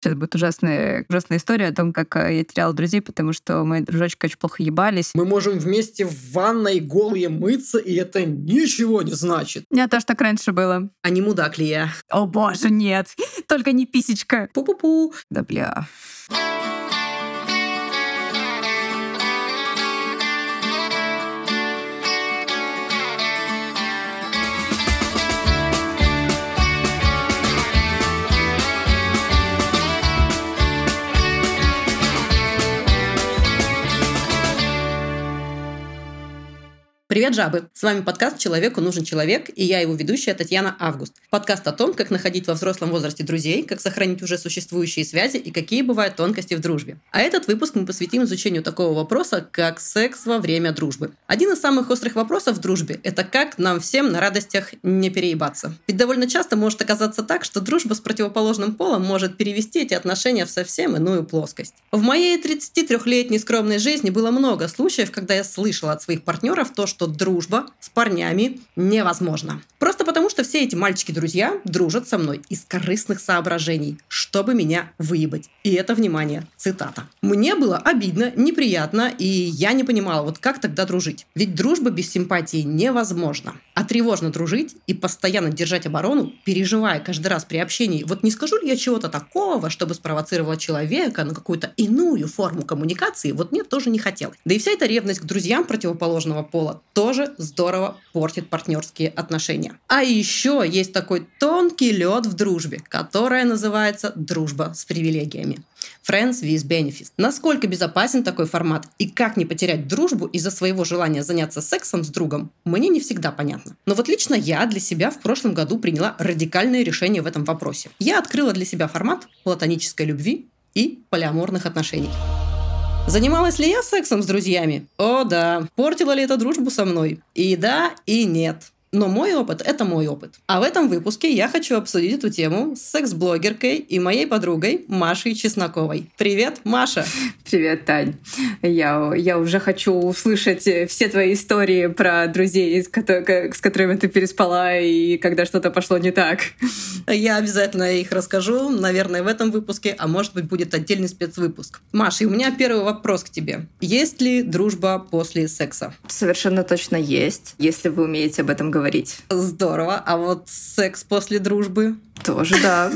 Сейчас будет ужасная история о том, как я теряла друзей, потому что мои дружочки очень плохо ебались. Мы можем вместе в ванной голые мыться, и это ничего не значит. У меня тоже так раньше было. А не мудак ли я? О боже, нет! Только не писечка. Пу-пу-пу. Да бля... Привет, жабы! С вами подкаст «Человеку нужен человек» и я его ведущая Татьяна Август. Подкаст о том, как находить во взрослом возрасте друзей, как сохранить уже существующие связи и какие бывают тонкости в дружбе. А этот выпуск мы посвятим изучению такого вопроса, как секс во время дружбы. Один из самых острых вопросов в дружбе – это как нам всем на радостях не переебаться. Ведь довольно часто может оказаться так, что дружба с противоположным полом может перевести эти отношения в совсем иную плоскость. В моей 33-летней скромной жизни было много случаев, когда я слышала от своих партнеров то, что дружба с парнями невозможна. Просто потому, что все эти мальчики-друзья дружат со мной из корыстных соображений, чтобы меня выебать. И это, внимание, цитата. Мне было обидно, неприятно, и я не понимала, вот как тогда дружить? Ведь дружба без симпатии невозможна. А тревожно дружить и постоянно держать оборону, переживая каждый раз при общении, вот не скажу ли я чего-то такого, чтобы спровоцировало человека на какую-то иную форму коммуникации, вот мне тоже не хотелось. Да и вся эта ревность к друзьям противоположного пола тоже здорово портит партнерские отношения. А еще есть такой тонкий лед в дружбе, которая называется «дружба с привилегиями». Friends with Benefits. Насколько безопасен такой формат и как не потерять дружбу из-за своего желания заняться сексом с другом, мне не всегда понятно. Но вот лично я для себя в прошлом году приняла радикальное решение в этом вопросе. Я открыла для себя формат платонической любви и полиаморных отношений. Занималась ли я сексом с друзьями? О да. Портила ли это дружбу со мной? И да, и нет. Но мой опыт – это мой опыт. А в этом выпуске я хочу обсудить эту тему с секс-блогеркой и моей подругой Машей Чесноковой. Привет, Маша! Привет, Тань! Я уже хочу услышать все твои истории про друзей, с которыми ты переспала, и когда что-то пошло не так. Я обязательно их расскажу, наверное, в этом выпуске, а может быть, будет отдельный спецвыпуск. Маша, у меня первый вопрос к тебе. Есть ли дружба после секса? Совершенно точно есть, если вы умеете об этом говорить. Здорово. А вот секс после дружбы? Тоже да.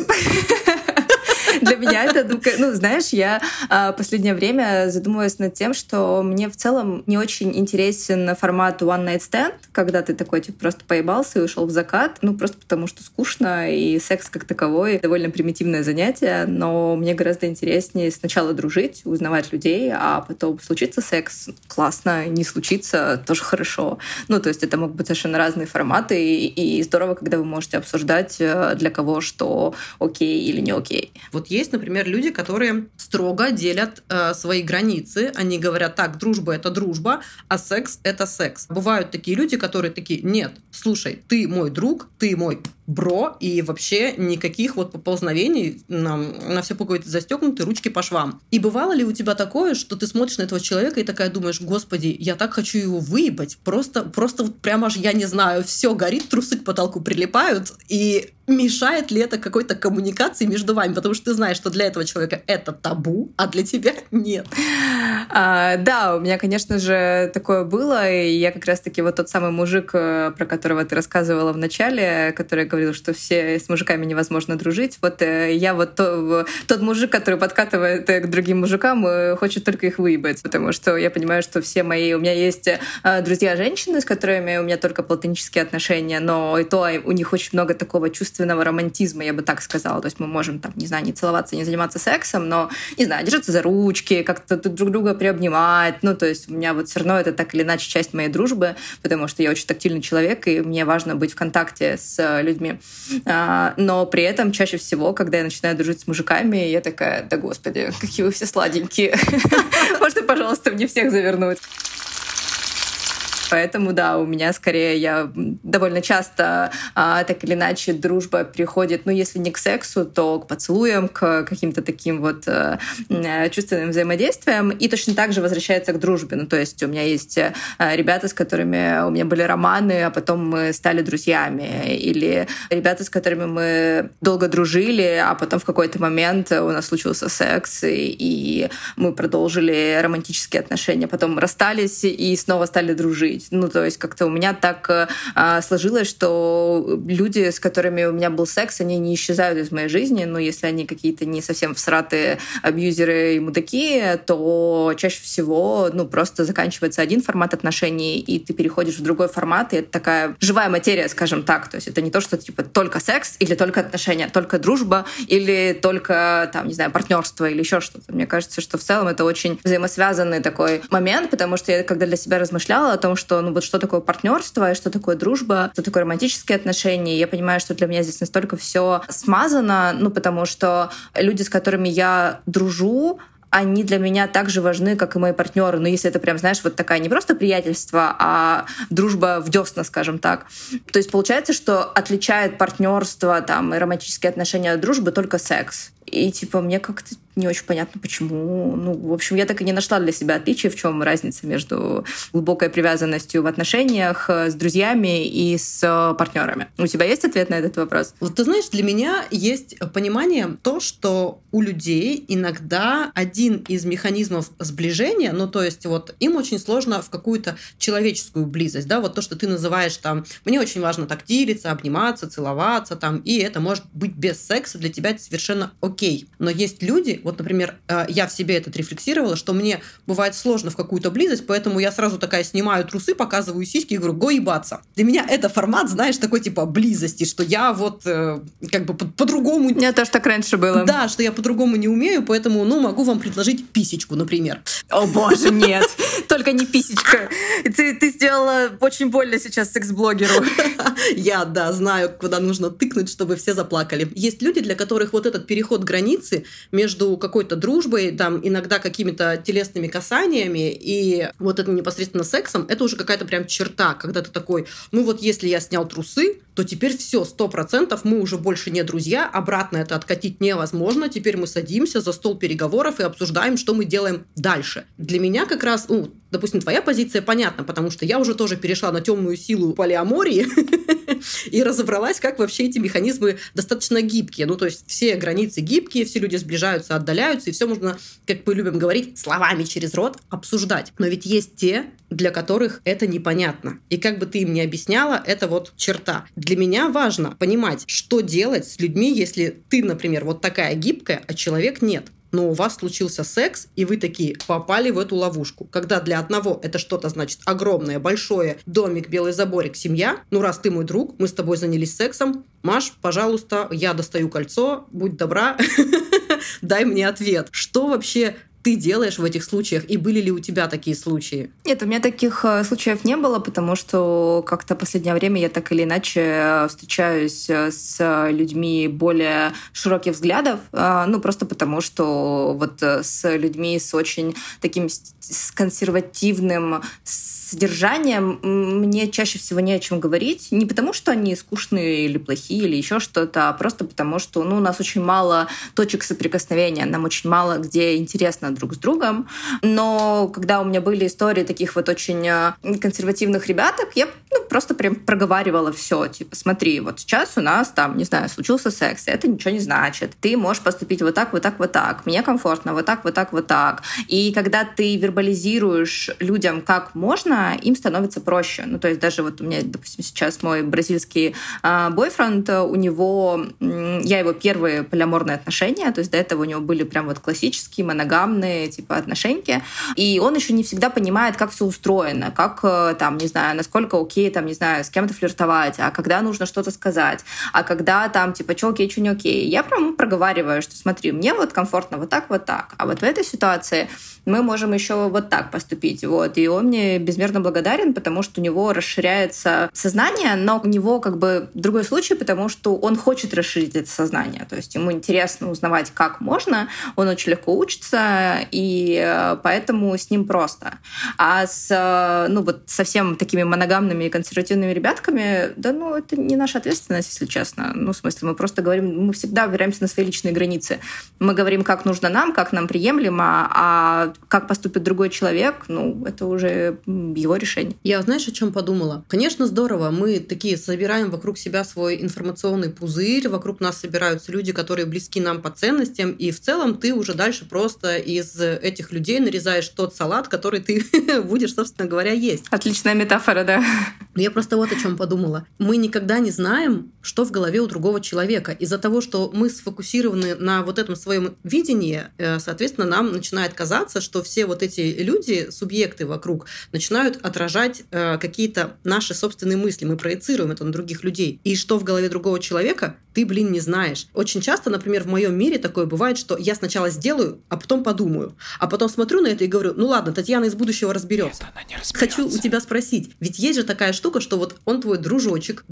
Для меня это, знаешь, я в последнее время задумываюсь над тем, что мне в целом не очень интересен формат one night stand, когда ты такой типа просто поебался и ушел в закат, просто потому что скучно, и секс как таковой довольно примитивное занятие, но мне гораздо интереснее сначала дружить, узнавать людей, а потом случится секс, классно, не случится, тоже хорошо. То есть это могут быть совершенно разные форматы, и здорово, когда вы можете обсуждать для кого что окей или не окей. Вот есть, например, люди, которые строго делят свои границы. Они говорят, так, дружба – это дружба, а секс – это секс. Бывают такие люди, которые такие, нет, слушай, ты мой друг, ты мой бро, и вообще никаких вот поползновений на все какой-то застёгнуты, ручки по швам. И бывало ли у тебя такое, что ты смотришь на этого человека и такая думаешь, господи, я так хочу его выебать, просто вот прямо аж я не знаю, все горит, трусы к потолку прилипают, и мешает ли это какой-то коммуникации между вами? Потому что ты знаешь, что для этого человека это табу, а для тебя нет. Да, у меня, конечно же, такое было, и я как раз-таки вот тот самый мужик, про которого ты рассказывала в начале, который говорил, что все с мужиками невозможно дружить. Я тот мужик, который подкатывает к другим мужикам, хочет только их выебать, потому что я понимаю, что все мои... У меня есть друзья-женщины, с которыми у меня только платонические отношения, но и то у них очень много такого чувственного романтизма, я бы так сказала. То есть мы можем, там, не знаю, не целоваться, не заниматься сексом, но, не знаю, держаться за ручки, как-то друг друга приобнимать. То есть у меня вот все равно это так или иначе часть моей дружбы, потому что я очень тактильный человек, и мне важно быть в контакте с людьми. Но при этом чаще всего, когда я начинаю дружить с мужиками, я такая, да господи, какие вы все сладенькие. Можете, пожалуйста, мне всех завернуть? Поэтому, да, у меня скорее я довольно часто так или иначе дружба приходит, ну, если не к сексу, то к поцелуям, к каким-то таким вот чувственным взаимодействиям. И точно так же возвращается к дружбе. Ну, то есть у меня есть ребята, с которыми у меня были романы, а потом мы стали друзьями. Или ребята, с которыми мы долго дружили, а потом в какой-то момент у нас случился секс, и мы продолжили романтические отношения. Потом расстались и снова стали дружить. Ну, то есть как-то у меня так сложилось, что люди, с которыми у меня был секс, они не исчезают из моей жизни. Но если они какие-то не совсем всратые абьюзеры и мудаки, то чаще всего ну, просто заканчивается один формат отношений, и ты переходишь в другой формат, и это такая живая материя, скажем так. То есть это не то, что типа только секс или только отношения, только дружба или только, там, не знаю, партнерство или еще что-то. Мне кажется, что в целом это очень взаимосвязанный такой момент, потому что я когда для себя размышляла о том, что ну вот что такое партнерство, и что такое дружба, что такое романтические отношения, я понимаю, что для меня здесь настолько все смазано, ну потому что люди, с которыми я дружу, они для меня так же важны, как и мои партнеры. Но если это прям, знаешь, вот такая не просто приятельство, а дружба в десна, скажем так. То есть получается, что отличает партнерство там, и романтические отношения от дружбы только секс. И типа мне как-то не очень понятно, почему. Ну, в общем, я так и не нашла для себя отличия, в чем разница между глубокой привязанностью в отношениях с друзьями и с партнерами. У тебя есть ответ на этот вопрос? Вот ты знаешь, для меня есть понимание то, что у людей иногда один из механизмов сближения, ну, то есть вот им очень сложно в какую-то человеческую близость, да, вот то, что ты называешь там, мне очень важно тактилиться, обниматься, целоваться там, и это может быть без секса для тебя совершенно окей. Но есть люди, вот, например, я в себе это рефлексировала, что мне бывает сложно в какую-то близость, поэтому я сразу такая снимаю трусы, показываю сиськи и говорю, го ебаться. Для меня это формат, знаешь, такой типа близости, что я вот как бы по-другому... У меня тоже так раньше было. Да, что я по-другому не умею, поэтому, ну, могу вам предложить писечку, например. О боже, нет, только не писечка. Ты сделала очень больно сейчас секс-блогеру. Я, да, знаю, куда нужно тыкнуть, чтобы все заплакали. Есть люди, для которых вот этот переход границы между какой-то дружбой, там, иногда какими-то телесными касаниями и вот это непосредственно сексом, это уже какая-то прям черта, когда ты такой, ну вот если я снял трусы, то теперь все, 100%, мы уже больше не друзья, обратно это откатить невозможно, теперь мы садимся за стол переговоров и обсуждаем, что мы делаем дальше. Для меня как раз, ну, допустим, твоя позиция понятна, потому что я уже тоже перешла на темную силу полиамории и разобралась, как вообще эти механизмы достаточно гибкие, ну, то есть все границы гибкие, все люди сближаются, отдаляются, и все можно, как мы любим говорить, словами через рот обсуждать. Но ведь есть те, для которых это непонятно. И как бы ты им ни объясняла, это вот черта. Для меня важно понимать, что делать с людьми, если ты, например, вот такая гибкая, а человек нет. Но у вас случился секс, и вы такие попали в эту ловушку. Когда для одного это что-то значит огромное, большое, домик, белый заборик, семья. Ну, раз ты мой друг, мы с тобой занялись сексом. Маш, пожалуйста, я достаю кольцо, будь добра, дай мне ответ. Что вообще... ты делаешь в этих случаях? И были ли у тебя такие случаи? Нет, у меня таких случаев не было, потому что как-то в последнее время я так или иначе встречаюсь с людьми более широких взглядов, ну, просто потому что вот с людьми с очень таким консервативным содержанием мне чаще всего не о чем говорить. Не потому, что они скучные или плохие, или еще что-то, а просто потому, что ну, у нас очень мало точек соприкосновения, нам очень мало где интересно друг с другом. Но когда у меня были истории таких вот очень консервативных ребяток, я ну, просто прям проговаривала все. Типа, смотри, вот сейчас у нас там, не знаю, случился секс, это ничего не значит. Ты можешь поступить вот так, вот так, вот так. Мне комфортно, вот так, вот так, вот так. И когда ты вербализируешь людям, как можно, им становится проще. Ну, то есть даже вот у меня, допустим, сейчас мой бразильский бойфренд, у него... Я его первые полиаморные отношения, то есть до этого у него были прям вот классические, моногамные, типа, отношеньки. И он еще не всегда понимает, как все устроено, как, там, не знаю, насколько окей, там, не знаю, с кем-то флиртовать, а когда нужно что-то сказать, а когда там, типа, что окей, что не окей. Я прям проговариваю, что смотри, мне вот комфортно вот так, а вот в этой ситуации мы можем еще вот так поступить. Вот. И он мне безмерно благодарен, потому что у него расширяется сознание, но у него как бы другой случай, потому что он хочет расширить это сознание. То есть ему интересно узнавать, как можно, он очень легко учится, и поэтому с ним просто. А с, ну, вот совсем такими моногамными и консервативными ребятками, да, ну, это не наша ответственность, если честно. Ну, в смысле, мы просто говорим, мы всегда опираемся на свои личные границы. Мы говорим, как нужно нам, как нам приемлемо, а как поступит другой человек, ну, это уже его решение. Я, знаешь, о чем подумала? Конечно, здорово, мы такие собираем вокруг себя свой информационный пузырь, вокруг нас собираются люди, которые близки нам по ценностям, и в целом ты уже дальше просто из этих людей нарезаешь тот салат, который ты будешь, собственно говоря, есть. Отличная метафора, да. Но я просто вот о чем подумала. Мы никогда не знаем, что в голове у другого человека. Из-за того, что мы сфокусированы на вот этом своем видении, соответственно, нам начинает казаться, что все вот эти люди, субъекты вокруг, начинают отражать какие-то наши собственные мысли. Мы проецируем это на других людей. И что в голове другого человека, ты, блин, не знаешь. Очень часто, например, в моем мире такое бывает, что я сначала сделаю, а потом подумаю. А потом смотрю на это и говорю, ну ладно, Татьяна из будущего разберется. Нет, она не разберется. Хочу у тебя спросить. Ведь есть же такая штука, что вот он твой дружочек,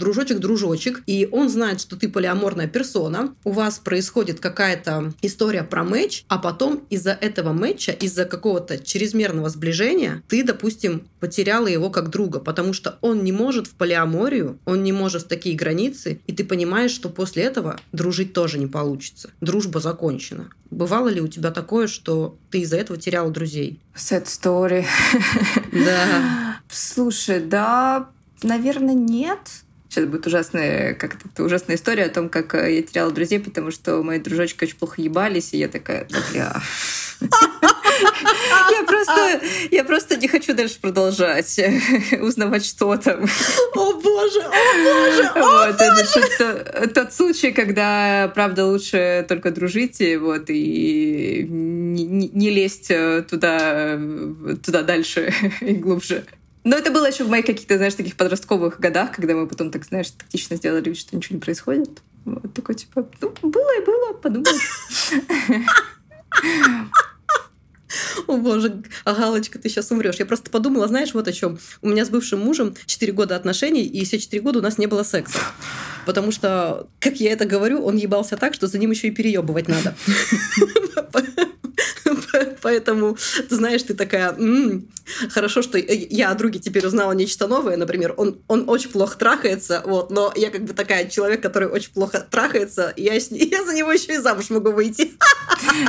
и он знает, что ты полиаморная персона, у вас происходит какая-то история про мэтч, а потом из-за этого мэтча, из-за какого-то чрезмерного сближения, ты, допустим, потеряла его как друга, потому что он не может в полиаморию, он не может в такие границы, и ты понимаешь, что после этого дружить тоже не получится. Дружба закончена. Бывало ли у тебя такое, что ты из-за этого теряла друзей? Sad story. Да. Слушай, да, наверное, нет. Сейчас будет ужасная история о том, как я теряла друзей, потому что мои дружочки очень плохо ебались, и я такая, да бля... Я просто не хочу дальше продолжать узнавать, что там. О боже! Вот, это тот случай, когда, правда, лучше только дружить вот, и не лезть туда дальше и глубже. Но это было еще в моих каких-то, знаешь, таких подростковых годах, когда мы потом, так знаешь, тактично сделали вид, что ничего не происходит. Вот такой, типа, ну, было и было, подумаешь. О боже, Галочка, ты сейчас умрешь. Я просто подумала, знаешь, вот о чем. У меня с бывшим мужем 4 года отношений, и все 4 года у нас не было секса. Потому что, как я это говорю, он ебался так, что за ним еще и переебывать надо. Поэтому, ты знаешь, ты такая, хорошо, что я о друге теперь узнала нечто новое, например, он очень плохо трахается, вот, но я как бы такая человек, который очень плохо трахается, я за него еще и замуж могу выйти.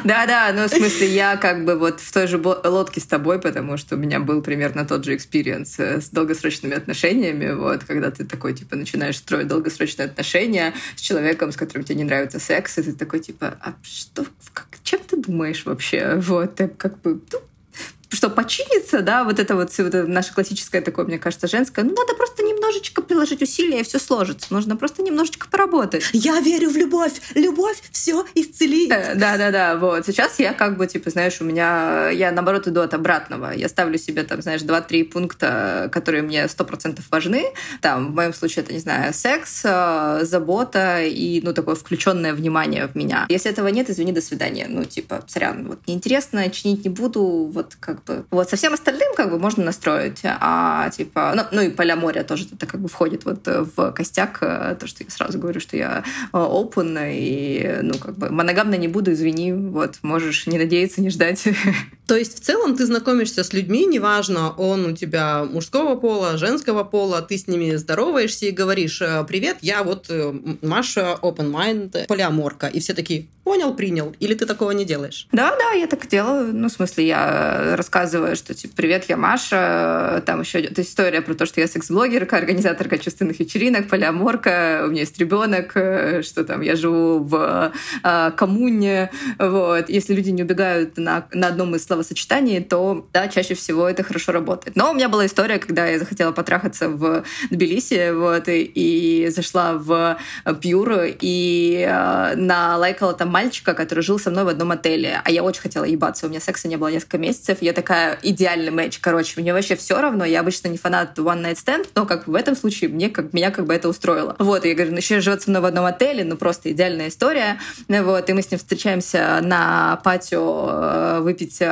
Да-да, ну в смысле, я как бы вот в той же лодке с тобой, потому что у меня был примерно тот же экспириенс с долгосрочными отношениями, вот, когда ты такой, типа, начинаешь строить долгосрочные отношения с человеком, с которым тебе не нравится секс, и ты такой, типа, а что, чем ты думаешь вообще, вот, ты как бы... что починится, да, вот это наше классическое такое, мне кажется, женское. Ну, надо просто немножечко приложить усилия, и все сложится. Нужно просто немножечко поработать. Я верю в любовь. Любовь все исцелит. Да. Вот. Сейчас я как бы, типа, знаешь, я, наоборот, иду от обратного. Я ставлю себе, там, знаешь, 2-3 пункта, которые мне 100% важны. Там, в моем случае, это, не знаю, секс, забота и, ну, такое включенное внимание в меня. Если этого нет, извини, до свидания. Ну, типа, сорян, вот неинтересно, чинить не буду, вот как бы. Вот со всем остальным как бы можно настроить, а типа, ну и полиамория тоже это как бы входит вот в костяк, то, что я сразу говорю, что я open и, ну, как бы моногамно не буду, извини, вот, можешь не надеяться, не ждать. То есть в целом ты знакомишься с людьми, неважно, он у тебя мужского пола, женского пола, ты с ними здороваешься и говоришь, привет, я вот Маша, open mind, полиаморка, и все такие, понял, принял, или ты такого не делаешь? Да, я так делаю, ну, в смысле, я рассказываю, что, типа, привет, я Маша, там еще идет история про то, что я секс-блогерка, организаторка чувственных вечеринок, полиаморка, у меня есть ребенок, что там, я живу в коммуне, вот. Если люди не убегают на одном из словосочетаний, то, да, чаще всего это хорошо работает. Но у меня была история, когда я захотела потрахаться в Тбилиси, вот, и зашла в Пьюр и налайкала там мальчика, который жил со мной в одном отеле, а я очень хотела ебаться, у меня секса не было несколько месяцев, я такая, идеальный матч, короче, мне вообще все равно, я обычно не фанат One Night Stand, но как бы в этом случае меня как бы это устроило. Вот, и я говорю, ну еще живет со мной в одном отеле, ну просто идеальная история, вот, и мы с ним встречаемся на патио выпить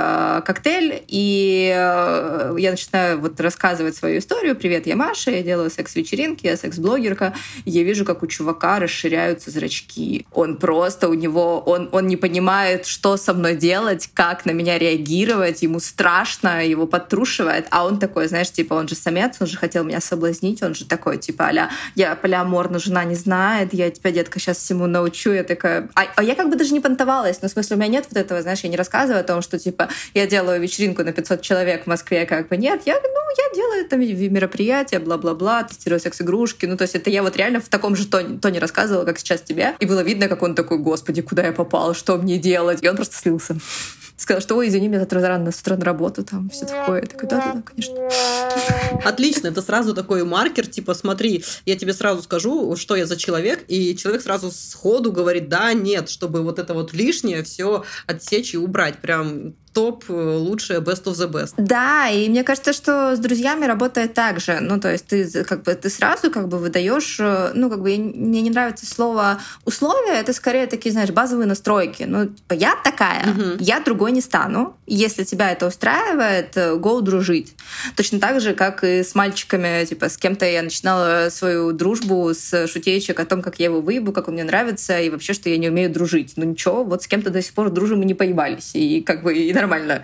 коктейль, и я начинаю вот рассказывать свою историю. Привет, я Маша, я делаю секс-вечеринки, я секс-блогерка. Я вижу, как у чувака расширяются зрачки. Он просто, у него, он не понимает, что со мной делать, как на меня реагировать, ему страшно, его подтрушивает, а он такой, знаешь, типа, он же самец, он же хотел меня соблазнить, он же такой, типа, а-ля, я полиаморна, жена не знает, я тебя, детка, сейчас всему научу, я такая... А я как бы даже не понтовалась, но в смысле у меня нет вот этого, знаешь, я не рассказываю о том, что, типа, я делаю вечеринку на 500 человек в Москве, как бы нет, я делаю там мероприятия, бла-бла-бла, тестирую секс-игрушки, ну, то есть это я вот реально в таком же тоне рассказывала, как сейчас тебе, и было видно, как он такой, господи, куда я попал, что мне делать, и он просто слился. Сказал, что, ой, извини, меня завтра рано с утра на работу, там, все такое. Я такой, да, конечно. Отлично, это сразу такой маркер, типа, смотри, я тебе сразу скажу, что я за человек, и человек сразу сходу говорит, да, нет, чтобы вот это вот лишнее все отсечь и убрать, прям... топ, лучшее, best of the best. Да, и мне кажется, что с друзьями работает так же. Ну, то есть ты сразу как бы выдаешь, ну, как бы мне не нравится слово условия, это скорее такие, знаешь, базовые настройки. Ну, типа, я такая, я другой не стану. Если тебя это устраивает, go дружить. Точно так же, как и с мальчиками, типа, с кем-то я начинала свою дружбу с шутеечек о том, как я его выебу, как он мне нравится, и вообще, что я не умею дружить. Ну, ничего, вот с кем-то до сих пор дружим и не поебались. И как бы нормально.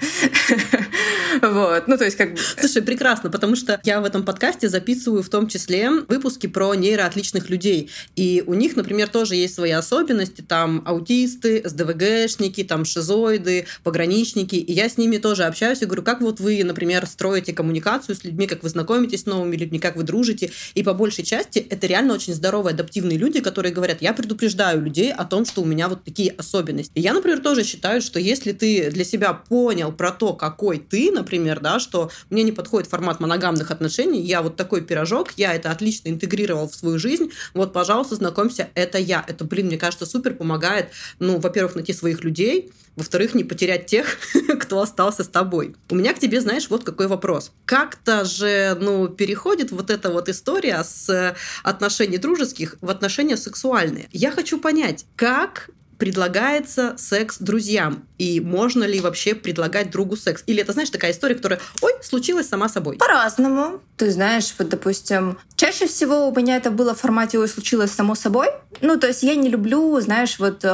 Вот. Ну, то есть, как бы... Слушай, прекрасно, потому что я в этом подкасте записываю в том числе выпуски про нейроотличных людей. И у них, например, тоже есть свои особенности. Там аутисты, СДВГшники, там шизоиды, пограничники. И я с ними тоже общаюсь и говорю, как вот вы, например, строите коммуникацию с людьми, как вы знакомитесь с новыми людьми, как вы дружите. И по большей части это реально очень здоровые, адаптивные люди, которые говорят, я предупреждаю людей о том, что у меня вот такие особенности. И я, например, тоже считаю, что если ты для себя понял про то, какой ты, например, да, что мне не подходит формат моногамных отношений, я вот такой пирожок, я это отлично интегрировал в свою жизнь, вот, пожалуйста, знакомься, это я. Это, блин, мне кажется, супер помогает, ну, во-первых, найти своих людей, во-вторых, не потерять тех, кто остался с тобой. У меня к тебе, знаешь, вот какой вопрос. Как-то же, ну, переходит вот эта вот история с отношений дружеских в отношения сексуальные. Я хочу понять, как... предлагается секс друзьям? И можно ли вообще предлагать другу секс? Или это, знаешь, такая история, которая, ой, случилась сама собой? По-разному. Ты знаешь, вот, допустим, чаще всего у меня это было в формате «ой, случилось само собой». Ну, то есть я не люблю, знаешь, вот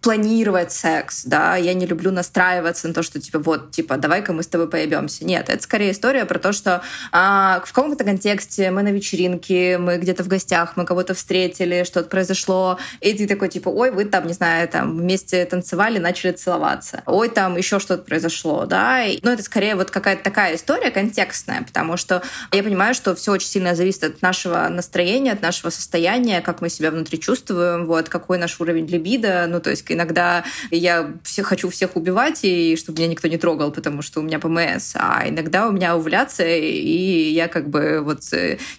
планировать секс, да, я не люблю настраиваться на то, что типа вот, типа, давай-ка мы с тобой поебемся. Нет, это скорее история про то, что в каком-то контексте мы на вечеринке, мы где-то в гостях, мы кого-то встретили, что-то произошло, и ты такой типа, ой, вы там, не знаю, там вместе танцевали, начали целоваться. Ой, там еще что-то произошло, да. Но это скорее вот какая-то такая история контекстная, потому что я понимаю, что все очень сильно зависит от нашего настроения, от нашего состояния, как мы себя внутри чувствуем, вот, какой наш уровень либидо. Ну, то есть иногда я хочу всех убивать, и чтобы меня никто не трогал, потому что у меня ПМС. А иногда у меня овуляция, и я как бы вот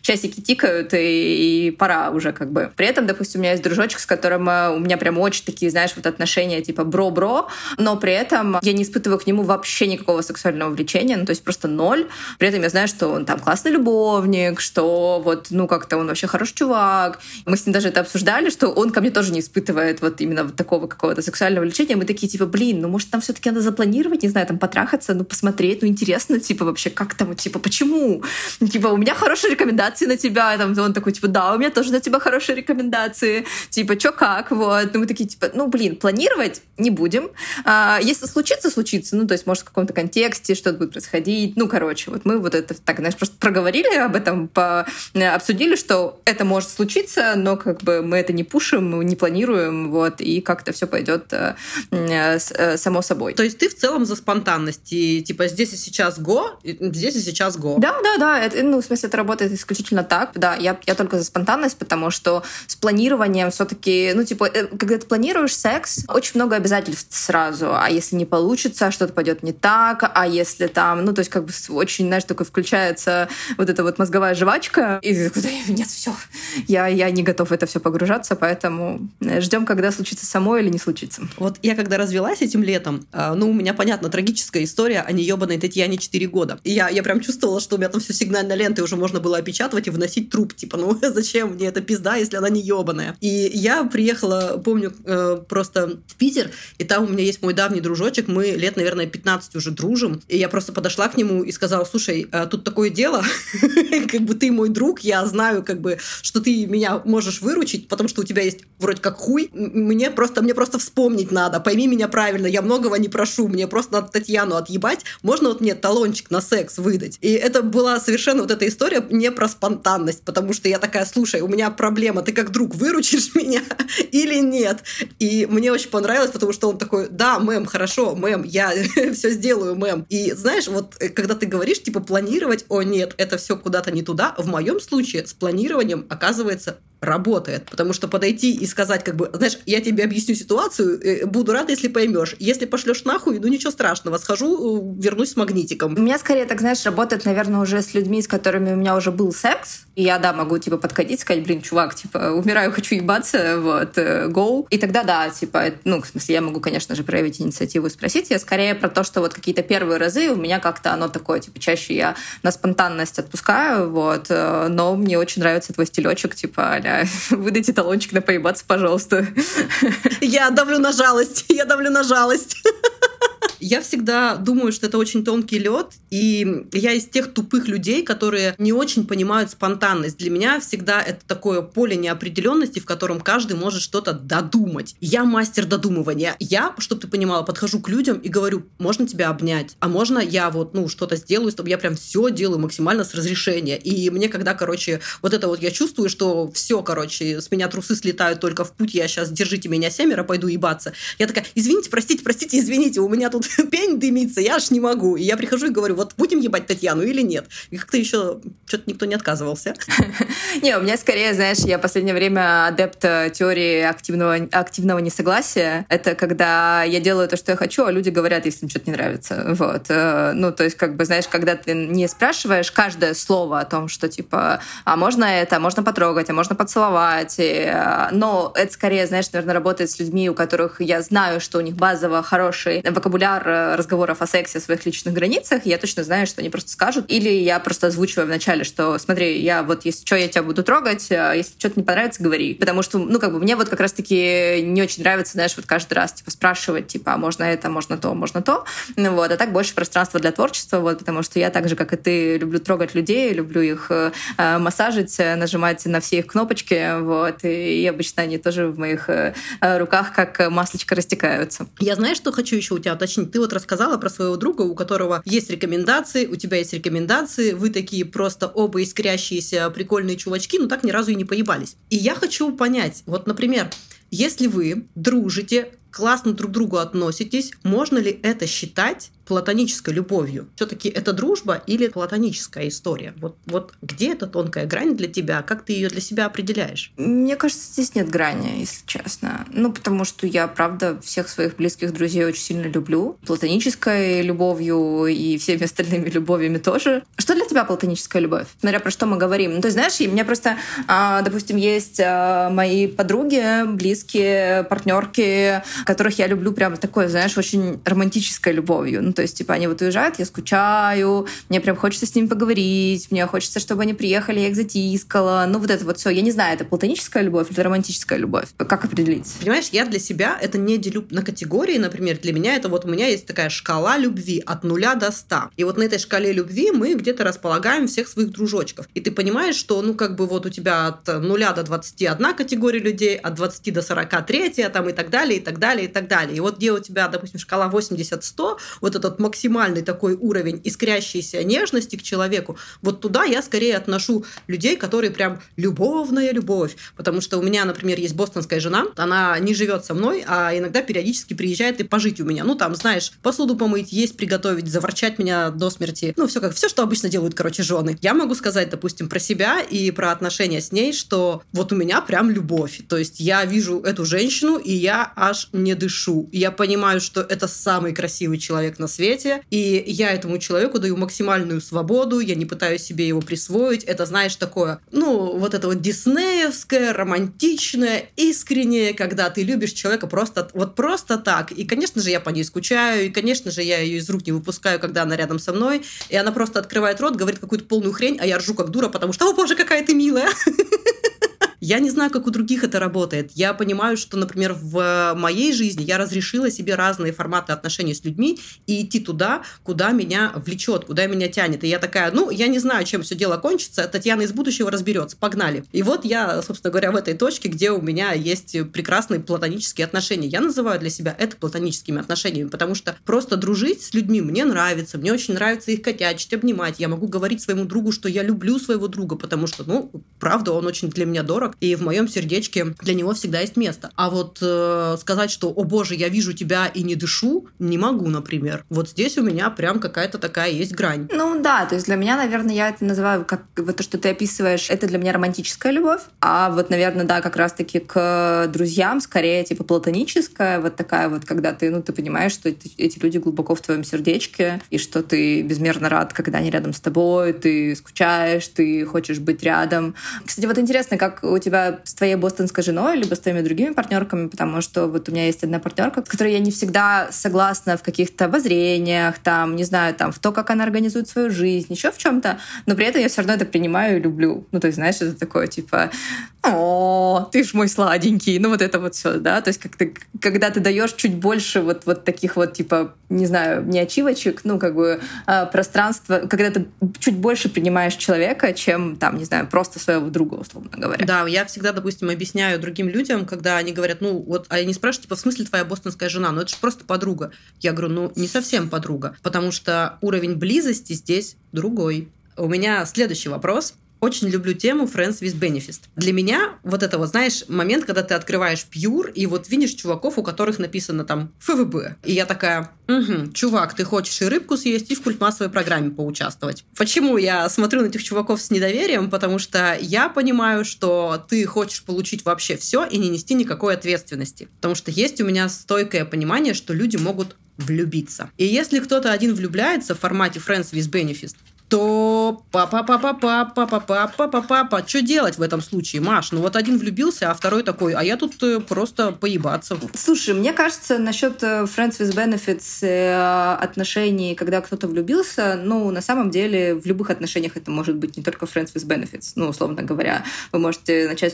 часики тикают, и пора уже как бы. При этом, допустим, у меня есть дружочек, с которым у меня прям очень такие, знаешь, вот отношения типа бро-бро, но при этом я не испытываю к нему вообще никакого сексуального влечения, ну, то есть просто ноль. При этом я знаю, что он там классный любовник, что вот, ну, как-то он вообще хороший чувак. Мы с ним даже это обсуждали, что он ко мне тоже не испытывает вот именно вот такого какого-то сексуального влечения. Мы такие, типа, блин, ну, может, там все-таки надо запланировать, не знаю, там, потрахаться, ну, посмотреть, ну, интересно, типа, вообще, как там, типа, почему? Типа, у меня хорошие рекомендации на тебя, там, он такой, типа, да, у меня тоже на тебя хорошие рекомендации, типа, чё, как, вот. Ну, мы такие, типа, ну, блин, планировать не будем. Если случится, случится, ну, то есть, может, в каком-то контексте что-то будет происходить, ну, короче, вот мы вот это так, знаешь, просто проговорили об этом, обсудили, что это может случиться, но как бы мы это не пушим, не планируем, вот, и как-то все пойдет само собой. То есть ты в целом за спонтанность, и типа здесь и сейчас го, здесь и сейчас го. Да, да, да, это, ну, в смысле, это работает исключительно так, да, я только за спонтанность, потому что с планированием все-таки, ну, типа, когда ты планируешь секс, очень много обязательств сразу, а если не получится, что-то пойдет не так, а если там, ну, то есть как бы очень, знаешь, только включается вот эта вот мозговая жвачка, и ты такой, нет, все, я не готов в это все погружаться, поэтому ждем, когда случится само или не случится. Вот я когда развелась этим летом, ну, у меня, понятно, трагическая история о неёбаной Татьяне 4 года. И я прям чувствовала, что у меня там все сигнальной лентой уже можно было опечатывать и выносить труп, типа, ну, зачем мне эта пизда, если она не ёбаная? И я приехала, помню, просто в Питер, и там у меня есть мой давний дружочек, мы лет, наверное, 15 уже дружим, и я просто подошла к нему и сказала: слушай, тут такое дело, как бы ты мой друг, я знаю, как бы, что ты меня можешь выручить, потому что у тебя есть вроде как хуй, мне просто вспомнить надо, пойми меня правильно, я многого не прошу, мне просто надо Татьяну отъебать, можно вот мне талончик на секс выдать? И это была совершенно вот эта история не про спонтанность, потому что я такая: слушай, у меня проблема, ты как друг выручишь меня или нет? И мне очень понравилось, потому что он такой: да, мэм, хорошо, мэм, я все сделаю, мэм. И знаешь, вот когда ты говоришь, типа, планировать, о нет, это все куда-то не туда, в моем случае с планированием, оказывается, работает. Потому что подойти и сказать, как бы, знаешь, я тебе объясню ситуацию, буду рада, если поймешь. Если пошлешь нахуй, ну ничего страшного, схожу, вернусь с магнитиком. У меня скорее, так знаешь, работает, наверное, уже с людьми, с которыми у меня уже был секс. И я, да, могу, типа, подходить, сказать: блин, чувак, типа, умираю, хочу ебаться, вот, go. И тогда, да, типа, ну, в смысле, я могу, конечно же, проявить инициативу и спросить. Я скорее про то, что вот какие-то первые разы у меня как-то оно такое, типа, чаще я на спонтанность отпускаю, вот, но мне очень нравится твой стилечек, типа, выдайте талончик на поебаться, пожалуйста. Я давлю на жалость. Я всегда думаю, что это очень тонкий лед, и я из тех тупых людей, которые не очень понимают спонтанность. Для меня всегда это такое поле неопределенности, в котором каждый может что-то додумать. Я мастер додумывания. Я, чтобы ты понимала, подхожу к людям и говорю: можно тебя обнять? А можно я вот, ну, что-то сделаю, чтобы я прям все делаю максимально с разрешения? И мне когда, короче, вот это вот я чувствую, что все, короче, с меня трусы слетают только в путь, я сейчас, держите меня семеро, пойду ебаться. Я такая: извините, простите, у меня тут пень дымится, я аж не могу. И я прихожу и говорю: вот будем ебать Татьяну или нет? И как-то еще что-то никто не отказывался. Не, у меня скорее, знаешь, я в последнее время адепт теории активного несогласия. Это когда я делаю то, что я хочу, а люди говорят, если им что-то не нравится. Вот. Ну, то есть, как бы, знаешь, когда ты не спрашиваешь каждое слово о том, что, типа, а можно это, можно потрогать, а можно поцеловать. Но это скорее, знаешь, наверное, работает с людьми, у которых я знаю, что у них базово хороший вокабуляр разговоров о сексе, о своих личных границах, я точно знаю, что они просто скажут. Или я просто озвучиваю вначале, что смотри, я вот, если что, я тебя буду трогать, если что-то не понравится, говори. Потому что, ну, как бы, мне вот как раз-таки не очень нравится, знаешь, вот каждый раз, типа, спрашивать, типа, а можно это, можно то, ну, вот. А так больше пространства для творчества, вот, потому что я так же, как и ты, люблю трогать людей, люблю их массажить, нажимать на все их кнопочки, вот, и обычно они тоже в моих руках как маслечко растекаются. Я знаю, что хочу еще у тебя уточнить. Ты вот рассказала про своего друга, у которого есть рекомендации, у тебя есть рекомендации, вы такие просто оба искрящиеся прикольные чувачки, но так ни разу и не поебались. И я хочу понять, вот, например, если вы дружите, классно друг к другу относитесь, можно ли это считать платонической любовью? Все-таки это дружба или платоническая история? Вот где эта тонкая грань для тебя? Как ты ее для себя определяешь? Мне кажется, здесь нет грани, если честно. Ну, потому что я, правда, всех своих близких друзей очень сильно люблю. Платонической любовью и всеми остальными любовями тоже. Что для тебя платоническая любовь? Смотря про что мы говорим. Ну, то есть, знаешь, у меня просто, допустим, есть мои подруги, близкие, партнерки, которых я люблю прямо такой, знаешь, очень романтической любовью. Ну, то есть, типа, они вот уезжают, я скучаю, мне прям хочется с ними поговорить, мне хочется, чтобы они приехали, я их затискала. Ну, вот это вот все. Я не знаю, это платоническая любовь или романтическая любовь. Как определить? Понимаешь, я для себя это не делю на категории. Например, для меня это вот у меня есть такая шкала любви от 0 до 100. И вот на этой шкале любви мы где-то располагаем всех своих дружочков. И ты понимаешь, что, ну, как бы вот у тебя от 0 до 20 одна категория людей, от 20 до 40 третья, там, и так далее, и так далее, и так далее. И вот где у тебя, допустим, шкала 80-100, вот этот максимальный такой уровень искрящейся нежности к человеку, вот туда я скорее отношу людей, которые прям любовная любовь. Потому что у меня, например, есть бостонская жена, она не живет со мной, а иногда периодически приезжает и пожить у меня. Ну, там, знаешь, посуду помыть, есть приготовить, заворчать меня до смерти. Ну, все как все, что обычно делают, короче, жены. Я могу сказать, допустим, про себя и про отношения с ней, что вот у меня прям любовь. То есть я вижу эту женщину, и я аж не дышу. Я понимаю, что это самый красивый человек на свете, и я этому человеку даю максимальную свободу, я не пытаюсь себе его присвоить. Это, знаешь, такое, ну, вот это вот диснеевское, романтичное, искреннее, когда ты любишь человека просто, вот просто так. И, конечно же, я по ней скучаю, и, конечно же, я ее из рук не выпускаю, когда она рядом со мной, и она просто открывает рот, говорит какую-то полную хрень, а я ржу как дура, потому что, о боже, какая ты милая! Я не знаю, как у других это работает. Я понимаю, что, например, в моей жизни я разрешила себе разные форматы отношений с людьми и идти туда, куда меня влечет, куда меня тянет. И я такая, я не знаю, чем все дело кончится, Татьяна из будущего разберется, погнали. И вот я, собственно говоря, в этой точке, где у меня есть прекрасные платонические отношения. Я называю для себя это платоническими отношениями, потому что просто дружить с людьми мне нравится, мне очень нравится их котячить, обнимать. Я могу говорить своему другу, что я люблю своего друга, потому что, правда, он очень для меня дорог, и в моем сердечке для него всегда есть место. А вот сказать, что, о боже, я вижу тебя и не дышу, не могу, например. Вот здесь у меня прям какая-то такая есть грань. То есть для меня, наверное, я это называю, как вот то, что ты описываешь, это для меня романтическая любовь, а вот, наверное, как раз-таки к друзьям скорее, платоническая, вот такая вот, когда ты понимаешь, что эти люди глубоко в твоем сердечке, и что ты безмерно рад, когда они рядом с тобой, ты скучаешь, ты хочешь быть рядом. Кстати, вот интересно, как у тебя с твоей бостонской женой, либо с твоими другими партнерками, потому что вот у меня есть одна партнерка, с которой я не всегда согласна в каких-то воззрениях, в то, как она организует свою жизнь, еще в чем-то, но при этом я все равно это принимаю и люблю. Это такое, о, ты ж мой сладенький, вот это вот все, да, то есть когда ты даешь чуть больше вот таких вот, не ачивочек, пространства, когда ты чуть больше принимаешь человека, чем, просто своего друга, условно говоря. Да, я всегда, допустим, объясняю другим людям, когда они говорят, они спрашивают, в смысле твоя бостонская жена? Это же просто подруга. Я говорю, не совсем подруга, потому что уровень близости здесь другой. У меня следующий вопрос. Очень люблю тему Friends with Benefits. Для меня момент, когда ты открываешь Pure и видишь чуваков, у которых написано ФВБ. И я такая, чувак, ты хочешь и рыбку съесть, и в культмассовой программе поучаствовать. Почему я смотрю на этих чуваков с недоверием? Потому что я понимаю, что ты хочешь получить вообще все и не нести никакой ответственности. Потому что есть у меня стойкое понимание, что люди могут влюбиться. И если кто-то один влюбляется в формате Friends with Benefits, то что делать в этом случае, Маш? Один влюбился, а второй такой, а я тут просто поебаться. Слушай, мне кажется, насчет Friends with Benefits отношений, когда кто-то влюбился, на самом деле в любых отношениях это может быть не только Friends with Benefits, условно говоря. Вы можете начать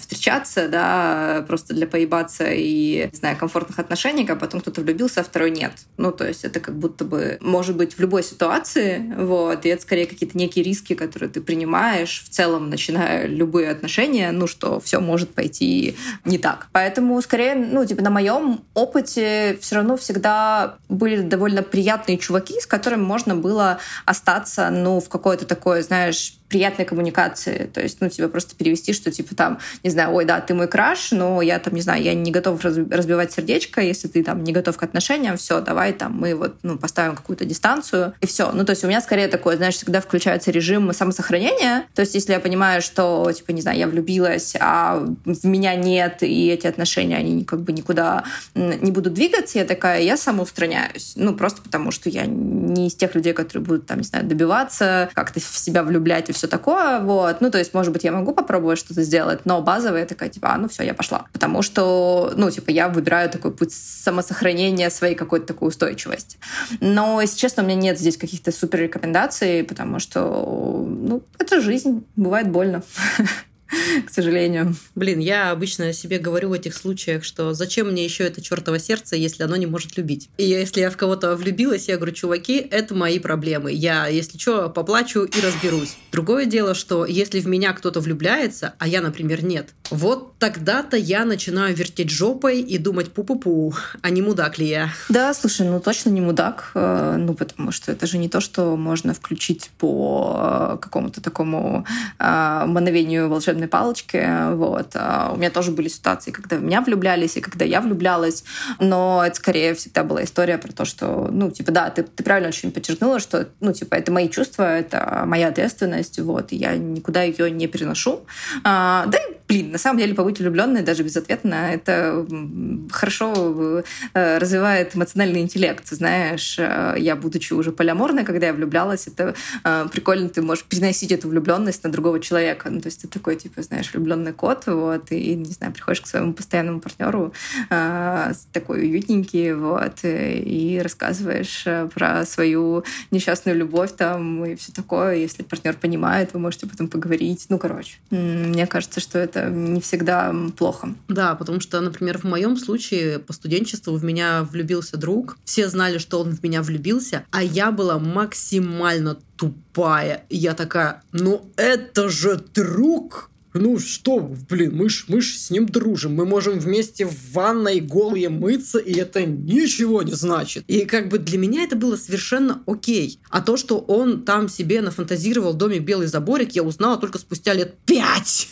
встречаться, да, просто для поебаться и, комфортных отношений, а потом кто-то влюбился, а второй нет. То есть это как будто бы может быть в любой ситуации. И это скорее какие-то некие риски, которые ты принимаешь, в целом, начиная любые отношения, что все может пойти не так. Поэтому скорее, на моем опыте все равно всегда были довольно приятные чуваки, с которыми можно было остаться, в какое-то такое, приятной коммуникации. То есть, тебя просто перевести, что ой, да, ты мой краш, но я я не готов разбивать сердечко, если ты не готов к отношениям, все, давай мы поставим какую-то дистанцию, и все. То есть у меня скорее такое, всегда включается режим самосохранения. То есть если я понимаю, что, я влюбилась, а в меня нет, и эти отношения, они никуда не будут двигаться, я такая, я самоустраняюсь. Просто потому, что я не из тех людей, которые будут, добиваться, как-то в себя влюблять и все такое, То есть, может быть, я могу попробовать что-то сделать, но базовая такая, все, я пошла. Потому что, я выбираю такой путь самосохранения своей какой-то такой устойчивости. Но, если честно, у меня нет здесь каких-то супер рекомендаций, потому что, это жизнь, бывает больно. К сожалению. Блин, я обычно себе говорю в этих случаях, что зачем мне еще это чертово сердце, если оно не может любить? И если я в кого-то влюбилась, я говорю, чуваки, это мои проблемы. Я, если что, поплачу и разберусь. Другое дело, что если в меня кто-то влюбляется, а я, например, нет, вот тогда-то я начинаю вертеть жопой и думать пу-пу-пу, а не мудак ли я? Да, слушай, точно не мудак, потому что это же не то, что можно включить по какому-то такому мановению волшебного палочки. У меня тоже были ситуации, когда в меня влюблялись и когда я влюблялась, но это скорее всегда была история про то, что, да, ты правильно очень подчеркнула, что, это мои чувства, это моя ответственность, и я никуда ее не переношу. Да и Блин, на самом деле побыть влюбленной даже безответно, это хорошо развивает эмоциональный интеллект. Знаешь, я, будучи уже полиаморной, когда я влюблялась, это прикольно, ты можешь переносить эту влюбленность на другого человека. Ну, то есть ты такой, типа, знаешь, влюбленный кот, вот, и, не знаю, приходишь к своему постоянному партнеру, такой уютненький, вот, и рассказываешь про свою несчастную любовь там и все такое. Если партнер понимает, вы можете потом поговорить. Ну, короче, мне кажется, что это не всегда плохо. Да, потому что, например, в моем случае по студенчеству в меня влюбился друг. Все знали, что он в меня влюбился, а я была максимально тупая. И я такая, ну это же друг! Ну что, блин, мы ж с ним дружим. Мы можем вместе в ванной голые мыться, и это ничего не значит. И как бы для меня это было совершенно окей. А то, что он там себе нафантазировал домик белый заборик, я узнала только спустя лет 5.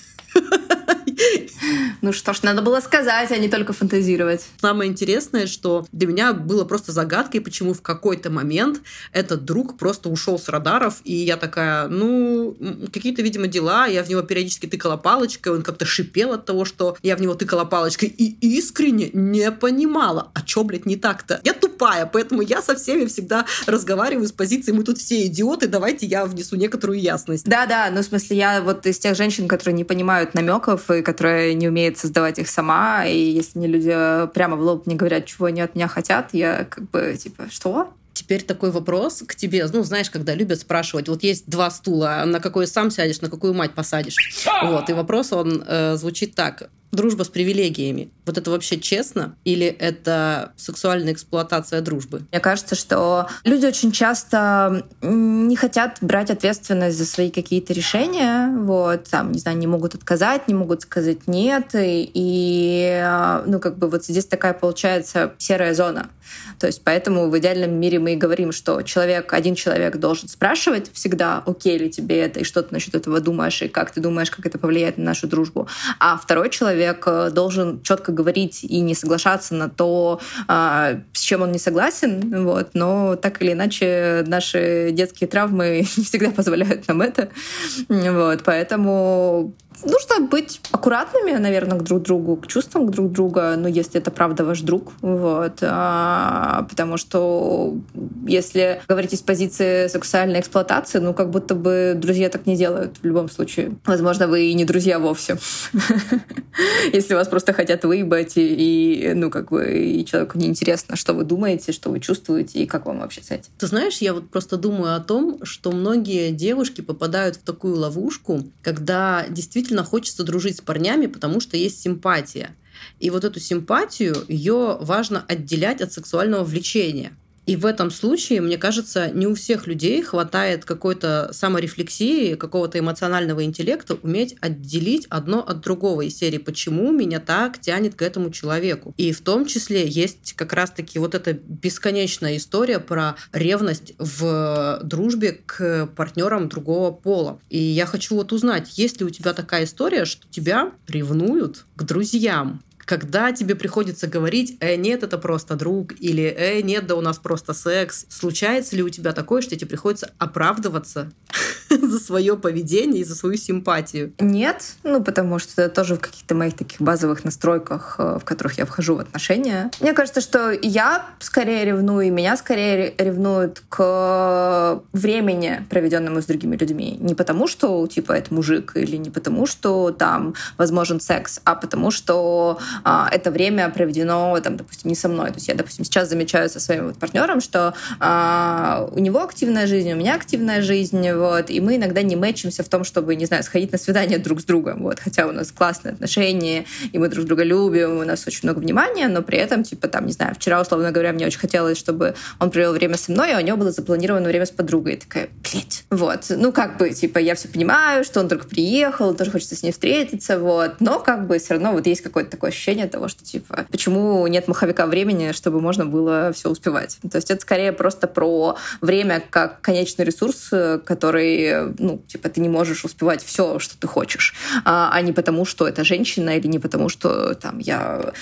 Ну что ж, надо было сказать, а не только фантазировать. Самое интересное, что для меня было просто загадкой, почему в какой-то момент этот друг просто ушел с радаров, и я такая, ну, какие-то, видимо, дела, я в него периодически тыкала палочкой, он как-то шипел от того, что я в него тыкала палочкой, и искренне не понимала, а чё, блядь, не так-то? Я тупая, поэтому я со всеми всегда разговариваю с позиции, мы тут все идиоты, давайте я внесу некоторую ясность. Да-да, ну, в смысле, я вот из тех женщин, которые не понимают намеков и которая не умеет создавать их сама, и если мне люди прямо в лоб не говорят, чего они от меня хотят, я как бы типа, что? Теперь такой вопрос к тебе. Ну, знаешь, когда любят спрашивать, вот есть два стула, на какой сам сядешь, на какую мать посадишь. Вот, и вопрос, он звучит так. Дружба с привилегиями. Вот это вообще честно? Или это сексуальная эксплуатация дружбы? Мне кажется, что люди очень часто не хотят брать ответственность за свои какие-то решения. Вот, там, не знаю, не могут отказать, не могут сказать нет. И ну, как бы вот здесь такая получается серая зона. То есть поэтому в идеальном мире мы и говорим, что человек, один человек должен спрашивать всегда, окей ли тебе это, и что ты насчет этого думаешь, и как ты думаешь, как это повлияет на нашу дружбу. А второй человек должен четко говорить и не соглашаться на то, с чем он не согласен. Вот. Но так или иначе наши детские травмы не всегда позволяют нам это. Вот. Поэтому нужно быть аккуратными, наверное, к друг другу, к чувствам друг друга, ну, если это правда ваш друг. Вот. Потому что если говорить из позиции сексуальной эксплуатации, ну, как будто бы друзья так не делают в любом случае. Возможно, вы и не друзья вовсе. Если вас просто хотят выебать, и, ну, как бы, и человеку неинтересно, что вы думаете, что вы чувствуете, и как вам вообще с этим. Ты знаешь, я вот просто думаю о том, что многие девушки попадают в такую ловушку, когда действительно хочется дружить с парнями, потому что есть симпатия. И вот эту симпатию, ее важно отделять от сексуального влечения. И в этом случае, мне кажется, не у всех людей хватает какой-то саморефлексии, какого-то эмоционального интеллекта уметь отделить одно от другого из серии «Почему меня так тянет к этому человеку?». И в том числе есть как раз-таки вот эта бесконечная история про ревность в дружбе к партнерам другого пола. И я хочу вот узнать, есть ли у тебя такая история, что тебя ревнуют к друзьям? Когда тебе приходится говорить, нет, это просто друг, или нет, да у нас просто секс. Случается ли у тебя такое, что тебе приходится оправдываться за свое поведение и за свою симпатию? Нет, ну потому что это тоже в каких-то моих таких базовых настройках, в которых я вхожу в отношения. Мне кажется, что я скорее ревную, и меня скорее ревнуют к времени, проведенному с другими людьми. Не потому, что типа это мужик, или не потому, что там возможен секс, а потому, что это время проведено, там, допустим, не со мной. То есть я, допустим, сейчас замечаю со своим вот партнером, что у него активная жизнь, у меня активная жизнь, вот, и мы иногда не мэчимся в том, чтобы, не знаю, сходить на свидание друг с другом, вот, хотя у нас классные отношения, и мы друг друга любим, у нас очень много внимания, но при этом, типа, там, не знаю, вчера, условно говоря, мне очень хотелось, чтобы он провел время со мной, а у него было запланировано время с подругой. И такая, блядь, вот. Ну, как бы, типа, я все понимаю, что он только приехал, тоже хочется с ней встретиться, вот, но, как бы, все равно вот есть какой-то такой ощущение того, что, типа, почему нет маховика времени, чтобы можно было все успевать. То есть это скорее просто про время как конечный ресурс, который которые, ну, типа, ты не можешь успевать все, что ты хочешь, а не потому, что это женщина, или не потому, что там я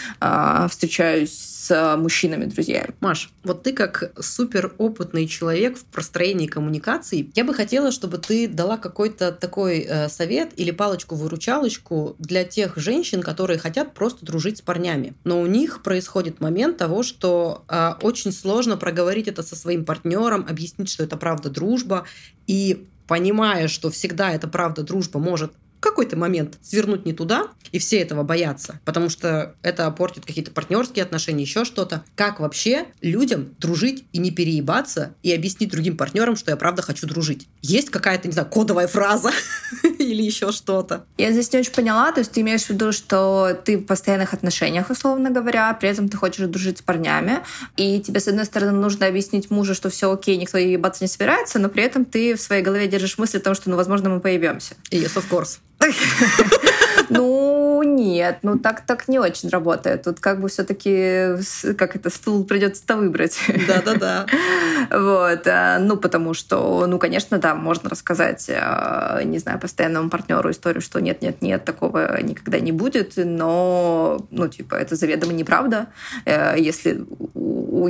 встречаюсь с мужчинами, друзья. Маш, вот ты как суперопытный человек в простроении коммуникаций, я бы хотела, чтобы ты дала какой-то такой совет или палочку-выручалочку для тех женщин, которые хотят просто дружить с парнями. Но у них происходит момент того, что очень сложно проговорить это со своим партнером, объяснить, что это правда дружба, и понимая, что всегда это правда дружба может в какой-то момент свернуть не туда, и все этого боятся, потому что это портит какие-то партнерские отношения, еще что-то. Как вообще людям дружить и не переебаться, и объяснить другим партнерам, что я правда хочу дружить? Есть какая-то, не знаю, кодовая фраза или еще что-то? Я здесь не очень поняла, то есть ты имеешь в виду, что ты в постоянных отношениях, условно говоря, при этом ты хочешь дружить с парнями, и тебе, с одной стороны, нужно объяснить мужу, что все окей, никто ебаться не собирается, но при этом ты в своей голове держишь мысль о том, что, ну, возможно, мы поебемся. Yes, of course. Ну, нет, ну так не очень работает. Тут как бы все-таки, как это, стул придется-то выбрать. Да-да-да. Вот, ну, потому что, ну, конечно, да, можно рассказать, не знаю, постоянному партнеру историю, что нет-нет-нет, такого никогда не будет, но, ну, типа, это заведомо неправда. Если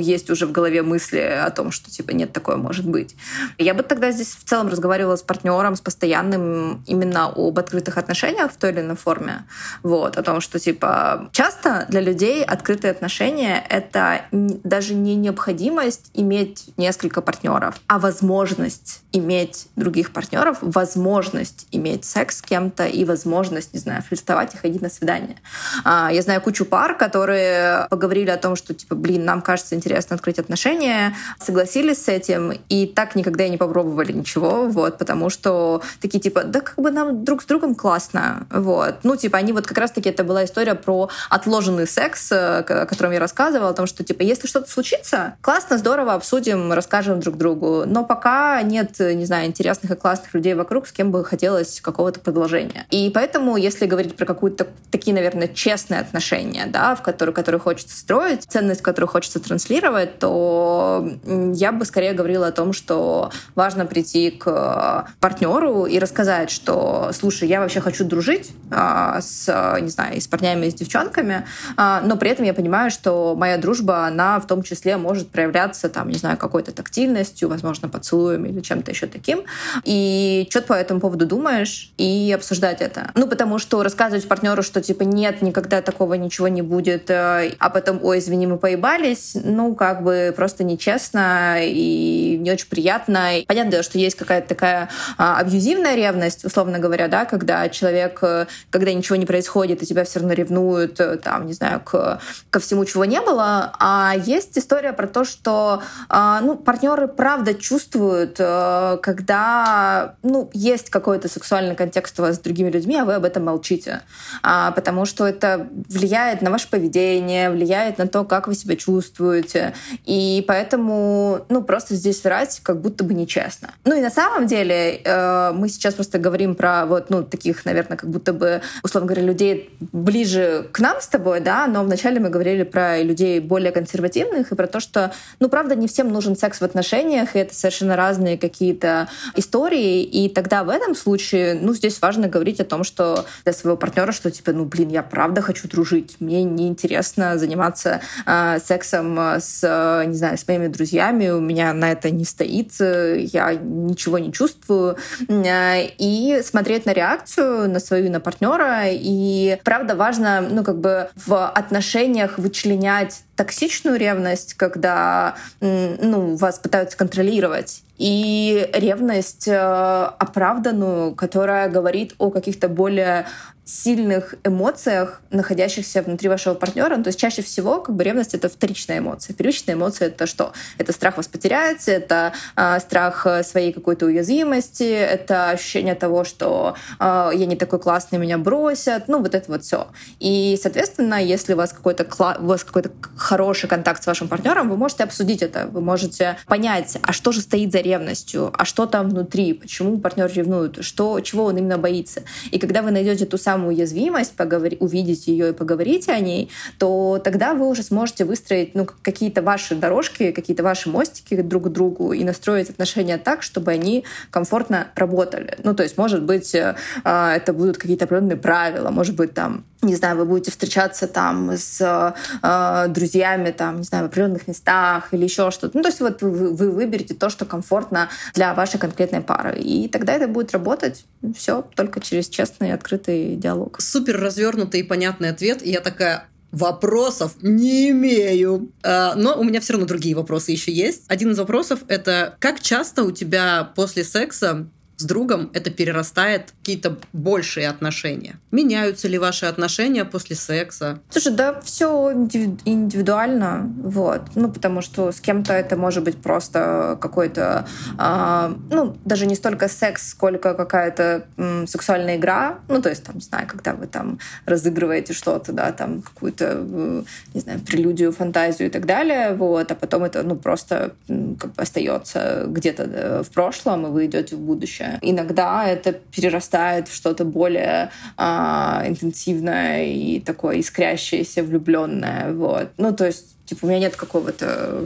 есть уже в голове мысли о том, что, типа, нет, такое может быть. Я бы тогда здесь в целом разговаривала с партнером, с постоянным, именно об открытых отношениях в той или иной форме. Вот, о том, что, типа, часто для людей открытые отношения — это даже не необходимость иметь несколько партнеров, а возможность иметь других партнеров, возможность иметь секс с кем-то и возможность, не знаю, флиртовать и ходить на свидания. Я знаю кучу пар, которые поговорили о том, что, типа, блин, нам кажется интересно открыть отношения, согласились с этим и так никогда и не попробовали ничего, вот, потому что такие, типа, да как бы нам друг с другом классно, вот. Ну, типа, они вот как раз-таки, это была история про отложенный секс, о котором я рассказывала, о том, что, типа, если что-то случится, классно, здорово, обсудим, расскажем друг другу, но пока нет, не знаю, интересных и классных людей вокруг, с кем бы хотелось какого-то продолжения. И поэтому, если говорить про какие-то такие, наверное, честные отношения, да, в которые хочется строить, ценность, которую хочется транслировать, то я бы скорее говорила о том, что важно прийти к партнеру и рассказать, что, слушай, я вообще хочу дружить с, не знаю, и с парнями, и с девчонками, но при этом я понимаю, что моя дружба, она в том числе может проявляться, там, не знаю, какой-то тактильностью, возможно, поцелуем или чем-то еще таким. И что ты по этому поводу думаешь? И обсуждать это. Ну, потому что рассказывать партнеру, что, типа, нет, никогда такого ничего не будет, а потом, ой, извини, мы поебались, ну, как бы просто нечестно и не очень приятно. Понятно, что есть какая-то такая абьюзивная ревность, условно говоря, да, когда человек, когда ничего не происходит, и тебя все равно ревнуют, там, не знаю, ко всему, чего не было. А есть история про то, что, ну, партнеры правда чувствуют, когда, ну, есть какой-то сексуальный контекст у вас с другими людьми, а вы об этом молчите. Потому что это влияет на ваше поведение, влияет на то, как вы себя чувствуете. И поэтому, ну, просто здесь врать как будто бы нечестно. Ну и на самом деле мы сейчас просто говорим про вот, ну, таких, наверное, как будто бы, условно говоря, людей ближе к нам с тобой, да, но вначале мы говорили про людей более консервативных и про то, что, ну, правда, не всем нужен секс в отношениях, и это совершенно разные какие-то истории, и тогда в этом случае, ну, здесь важно говорить о том, что для своего партнера, что, типа, ну, блин, я правда хочу дружить, мне неинтересно заниматься сексом с, не знаю, с моими друзьями, у меня на это не стоит, я ничего не чувствую, и смотреть на реакцию, на свою, на партнера, и правда важно, ну, как бы в отношениях вычленять токсичную ревность, когда, ну, вас пытаются контролировать, и ревность оправданную, которая говорит о каких-то более сильных эмоциях, находящихся внутри вашего партнера. То есть чаще всего, как бы, ревность — это вторичная эмоция. Первичная эмоция — это что? Это страх вас потерять, это страх своей какой-то уязвимости, это ощущение того, что я не такой классный, меня бросят, ну, вот это вот все. И, соответственно, если у вас какой-то хороший контакт с вашим партнером, вы можете обсудить это, вы можете понять, а что же стоит за ревностью, а что там внутри, почему партнер ревнует, чего он именно боится. И когда вы найдете ту самую самую уязвимость, увидеть ее и поговорить о ней, то тогда вы уже сможете выстроить какие-то ваши дорожки, какие-то ваши мостики друг к другу и настроить отношения так, чтобы они комфортно работали. Ну, то есть, может быть, это будут какие-то определенные правила, может быть, там, не знаю, вы будете встречаться там с друзьями, там, не знаю, в определенных местах или еще что-то. Ну, то есть вот вы выберете то, что комфортно для вашей конкретной пары. И тогда это будет работать все только через честный, открытый диалог. Супер развернутый и понятный ответ. И я такая... Вопросов не имею. Но у меня все равно другие вопросы еще есть. Один из вопросов — это как часто у тебя после секса с другом это перерастает в какие-то большие отношения? Меняются ли ваши отношения после секса? Слушай, да все индивидуально, вот. Ну, потому что с кем-то это может быть просто какой-то... даже не столько секс, сколько какая-то сексуальная игра. Ну, то есть, там, не знаю, когда вы там разыгрываете что-то, да, там, какую-то, не знаю, прелюдию, фантазию и так далее, вот. А потом это, просто как бы остается где-то в прошлом, и вы идете в будущее. Иногда это перерастает в что-то более интенсивное и такое искрящееся, влюбленное. Вот. То есть, у меня нет какого-то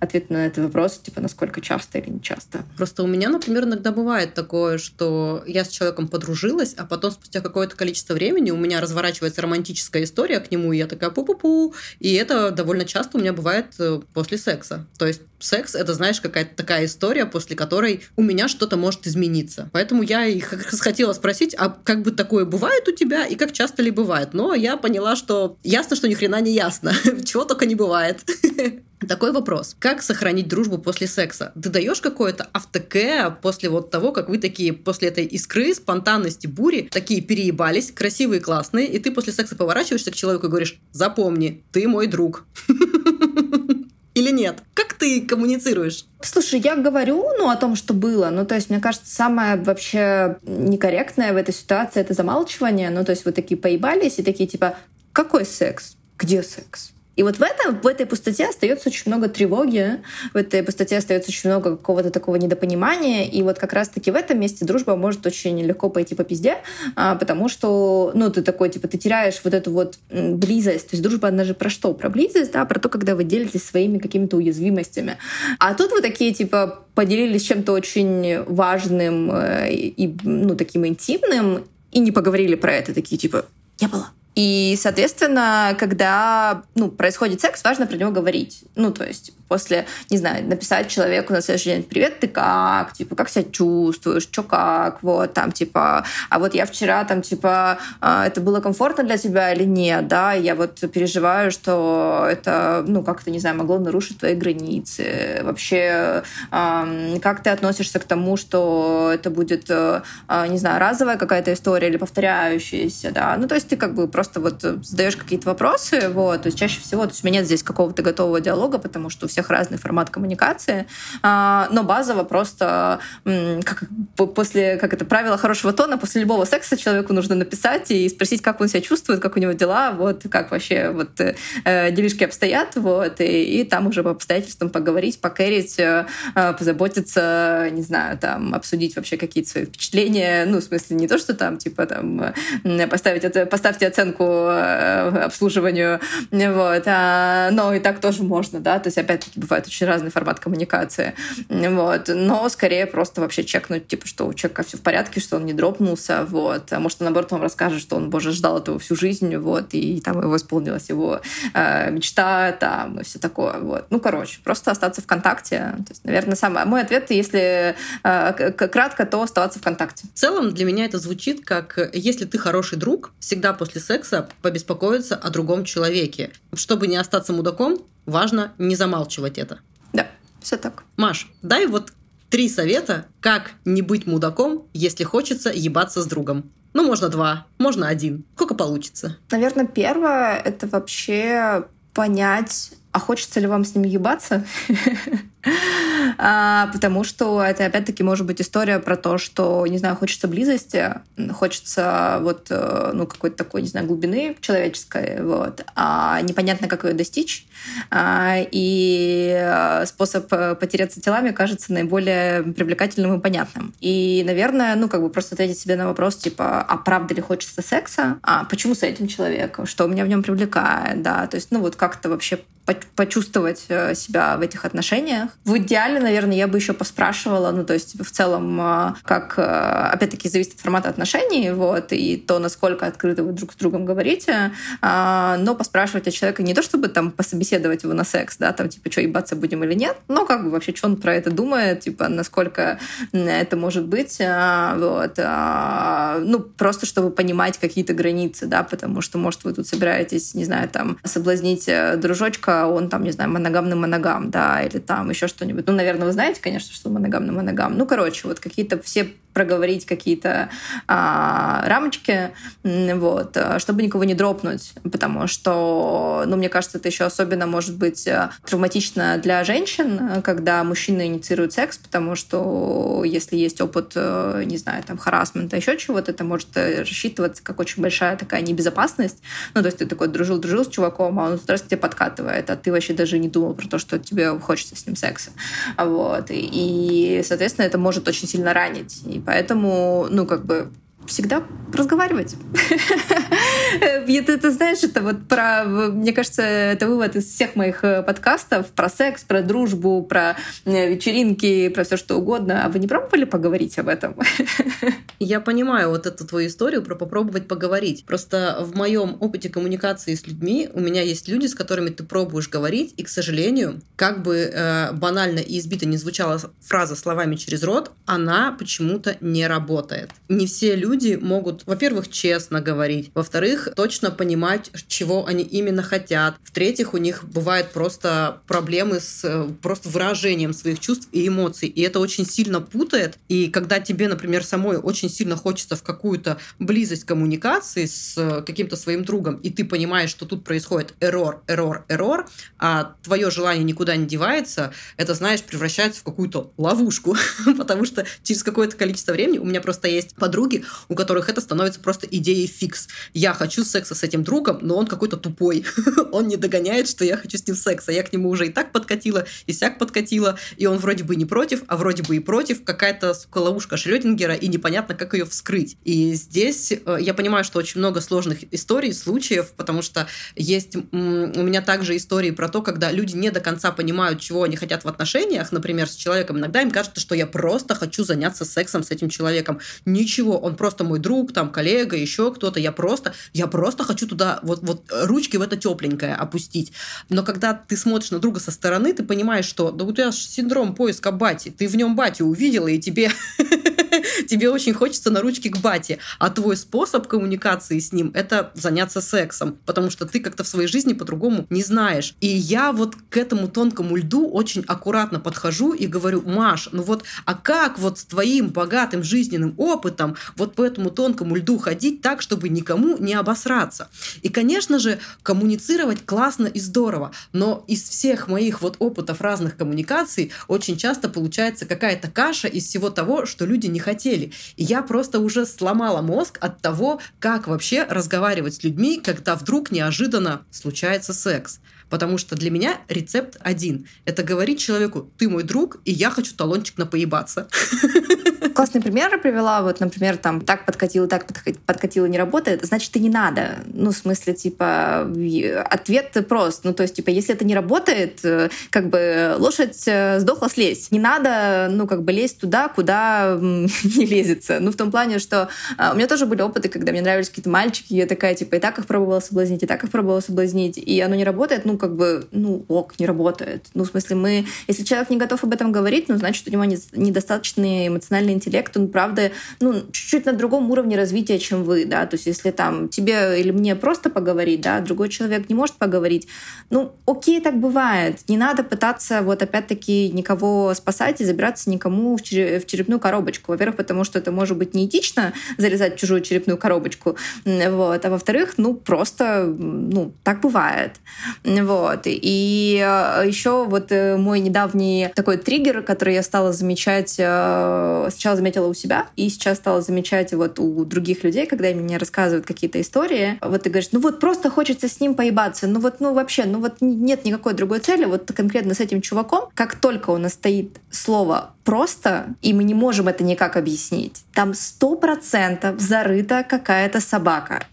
ответа на этот вопрос, насколько часто или не часто. Просто у меня, например, иногда бывает такое, что я с человеком подружилась, а потом спустя какое-то количество времени у меня разворачивается романтическая история к нему, и я такая пу-пу-пу. И это довольно часто у меня бывает после секса. То есть секс — это, знаешь, какая-то такая история, после которой у меня что-то может измениться. Поэтому я и хотела спросить, а как бы такое бывает у тебя, и как часто ли бывает? Но я поняла, что ясно, что ни хрена не ясно. Чего только не бывает. Такой вопрос. Как сохранить дружбу после секса? Ты даешь какое-то автоке после вот того, как вы такие после этой искры, спонтанности, бури, такие переебались, красивые, классные, и ты после секса поворачиваешься к человеку и говоришь: «Запомни, ты мой друг». Или нет? Как ты коммуницируешь? Слушай, я говорю, о том, что было. То есть, мне кажется, самое вообще некорректное в этой ситуации — это замалчивание. То есть, вы такие поебались и такие, какой секс? Где секс? И вот в этой пустоте остается очень много тревоги, в этой пустоте остается очень много какого-то такого недопонимания, и вот как раз-таки в этом месте дружба может очень легко пойти по пизде, потому что, ты такой, ты теряешь вот эту вот близость. То есть дружба, она же про что? Про близость, да, про то, когда вы делитесь своими какими-то уязвимостями. А тут вы такие, поделились чем-то очень важным и, таким интимным, и не поговорили про это, такие, «не было». И, соответственно, когда происходит секс, важно про него говорить. То есть после, не знаю, написать человеку на следующий день: «Привет, ты как? Как себя чувствуешь? Чё как? Вот, там, а вот я вчера, там, это было комфортно для тебя или нет? Да, я вот переживаю, что это, как-то, не знаю, могло нарушить твои границы. Вообще, как ты относишься к тому, что это будет, не знаю, разовая какая-то история или повторяющаяся, да?» То есть ты просто задаешь какие-то вопросы, вот, то есть чаще всего, у меня нет здесь какого-то готового диалога, потому что у всех разный формат коммуникации, но базово просто, правило хорошего тона, после любого секса человеку нужно написать и спросить, как он себя чувствует, как у него дела, вот, как вообще делишки обстоят, вот, и там уже по обстоятельствам поговорить, покэрить, позаботиться, не знаю, там, обсудить вообще какие-то свои впечатления, в смысле, не то, что там, поставьте оценку обслуживанию, вот. Но и так тоже можно, да, то есть опять-таки бывает очень разный формат коммуникации, вот. Но скорее просто вообще чекнуть, что у человека все в порядке, что он не дропнулся, вот. А может, он, наоборот, вам расскажет, что он, боже, ждал этого всю жизнь, вот, и там его исполнилась его мечта, там, и все такое, вот. Просто остаться в контакте. То есть, наверное, мой ответ, если кратко, то оставаться в контакте. В целом для меня это звучит как: если ты хороший друг, всегда после секса побеспокоиться о другом человеке. Чтобы не остаться мудаком, важно не замалчивать это. Да, все так. Маш, дай 3 совета, как не быть мудаком, если хочется ебаться с другом. Можно 2, можно 1. Сколько получится? Наверное, первое — это вообще понять, а хочется ли вам с ним ебаться? потому что это, опять-таки, может быть история про то, что, не знаю, хочется близости, хочется вот, ну, какой-то такой, не знаю, глубины человеческой, вот, а непонятно, как ее достичь, и способ потеряться телами кажется наиболее привлекательным и понятным. И, наверное, ну, как бы просто ответить себе на вопрос, типа, а правда ли хочется секса? А почему с этим человеком? Что меня в нем привлекает? Да, то есть, ну, вот как-то вообще почувствовать себя в этих отношениях. В идеале, наверное, я бы еще поспрашивала, ну, то есть в целом, как, опять-таки, зависит от формата отношений, вот, и то, насколько открыто вы друг с другом говорите, но поспрашивать от человека не то, чтобы там пособеседовать его на секс, да, там, типа, что, ебаться будем или нет, но как бы вообще, что он про это думает, типа, насколько это может быть, вот, ну, просто чтобы понимать какие-то границы, да, потому что, может, вы тут собираетесь, не знаю, там, соблазнить дружочка, он там, не знаю, моногам-моногам, да, или там еще что-нибудь. Ну, наверное, вы знаете, конечно, что моногам-моногам. Ну, короче, вот какие-то все проговорить какие-то рамочки, вот, чтобы никого не дропнуть, потому что, ну, мне кажется, это еще особенно может быть травматично для женщин, когда мужчины инициируют секс, потому что если есть опыт, не знаю, там, харассмента, еще чего-то, это может рассчитываться как очень большая такая небезопасность. Ну, то есть ты такой дружил-дружил с чуваком, а он раз к тебе подкатывает, а ты вообще даже не думал про то, что тебе хочется с ним секса. Вот. И, соответственно, это может очень сильно ранить. И поэтому, ну, как бы, всегда разговаривать. Ты знаешь, это вот про... Мне кажется, это вывод из всех моих подкастов про секс, про дружбу, про вечеринки, про все что угодно. А вы не пробовали поговорить об этом? Я понимаю вот эту твою историю про попробовать поговорить. Просто в моем опыте коммуникации с людьми у меня есть люди, с которыми ты пробуешь говорить, и, к сожалению, как бы банально и избито не звучала фраза словами через рот, она почему-то не работает. Не все люди могут, во-первых, честно говорить, во-вторых, точно понимать, чего они именно хотят, в-третьих, у них бывают просто проблемы с просто выражением своих чувств и эмоций, и это очень сильно путает, и когда тебе, например, самой очень сильно хочется в какую-то близость коммуникации с каким-то своим другом, и ты понимаешь, что тут происходит эррор, а твое желание никуда не девается, это, знаешь, превращается в какую-то ловушку, потому что через какое-то количество времени у меня просто есть подруги, у которых это становится просто идеей фикс. Я хочу секса с этим другом, но он какой-то тупой. Он не догоняет, что я хочу с ним секса. Я к нему уже и так подкатила, и сяк подкатила, и он вроде бы не против, а вроде бы и против. Какая-то, сука, ловушка Шрёдингера, и непонятно, как ее вскрыть. И здесь я понимаю, что очень много сложных историй, случаев, потому что есть у меня также истории про то, когда люди не до конца понимают, чего они хотят в отношениях, например, с человеком. Иногда им кажется, что я просто хочу заняться сексом с этим человеком. Ничего, он просто мой друг, там, коллега, еще кто-то. Я просто хочу туда вот ручки в это тепленькое опустить. Но когда ты смотришь на друга со стороны, ты понимаешь, что да у тебя синдром поиска бати. Ты в нем батю увидела, и тебе очень хочется на ручки к бате. А твой способ коммуникации с ним – это заняться сексом. Потому что ты как-то в своей жизни по-другому не знаешь. И я вот к этому тонкому льду очень аккуратно подхожу и говорю: Маш, ну вот, а как вот с твоим богатым жизненным опытом вот по этому тонкому льду ходить так, чтобы никому не обосраться? И, конечно же, коммуницировать классно и здорово, но из всех моих вот опытов разных коммуникаций очень часто получается какая-то каша из всего того, что люди не хотели. И я просто уже сломала мозг от того, как вообще разговаривать с людьми, когда вдруг неожиданно случается секс. Потому что для меня рецепт один. Это говорить человеку: ты мой друг, и я хочу талончик на поебаться. Классный пример я привела. Вот, например, там так подкатила, не работает. Значит, и не надо. Ну, в смысле, типа, ответ прост. Ну, то есть, типа, если это не работает, как бы лошадь сдохла, слезь. Не надо, ну, как бы лезть туда, куда не лезется. Ну, в том плане, что у меня тоже были опыты, когда мне нравились какие-то мальчики, я такая, типа, и так их пробовала соблазнить, и оно не работает, ну, как бы, ну, ок, не работает. Ну, в смысле, если человек не готов об этом говорить, ну, значит, у него недостаточный эмоциональный интеллект. интеллект, он, правда, чуть-чуть на другом уровне развития, чем вы, да, то есть если там тебе или мне просто поговорить, да, другой человек не может поговорить, окей, так бывает, не надо пытаться вот опять-таки никого спасать и забираться никому в черепную коробочку, во-первых, потому что это может быть неэтично залезать в чужую черепную коробочку, вот, а во-вторых, просто так бывает, вот, и еще вот мой недавний такой триггер, который я стала замечать, сначала заметила у себя, и сейчас стала замечать вот у других людей, когда мне рассказывают какие-то истории, вот ты говоришь, просто хочется с ним поебаться, вообще нет никакой другой цели, вот конкретно с этим чуваком, как только у нас стоит слово «просто», и мы не можем это никак объяснить, там 100% зарыта какая-то собака,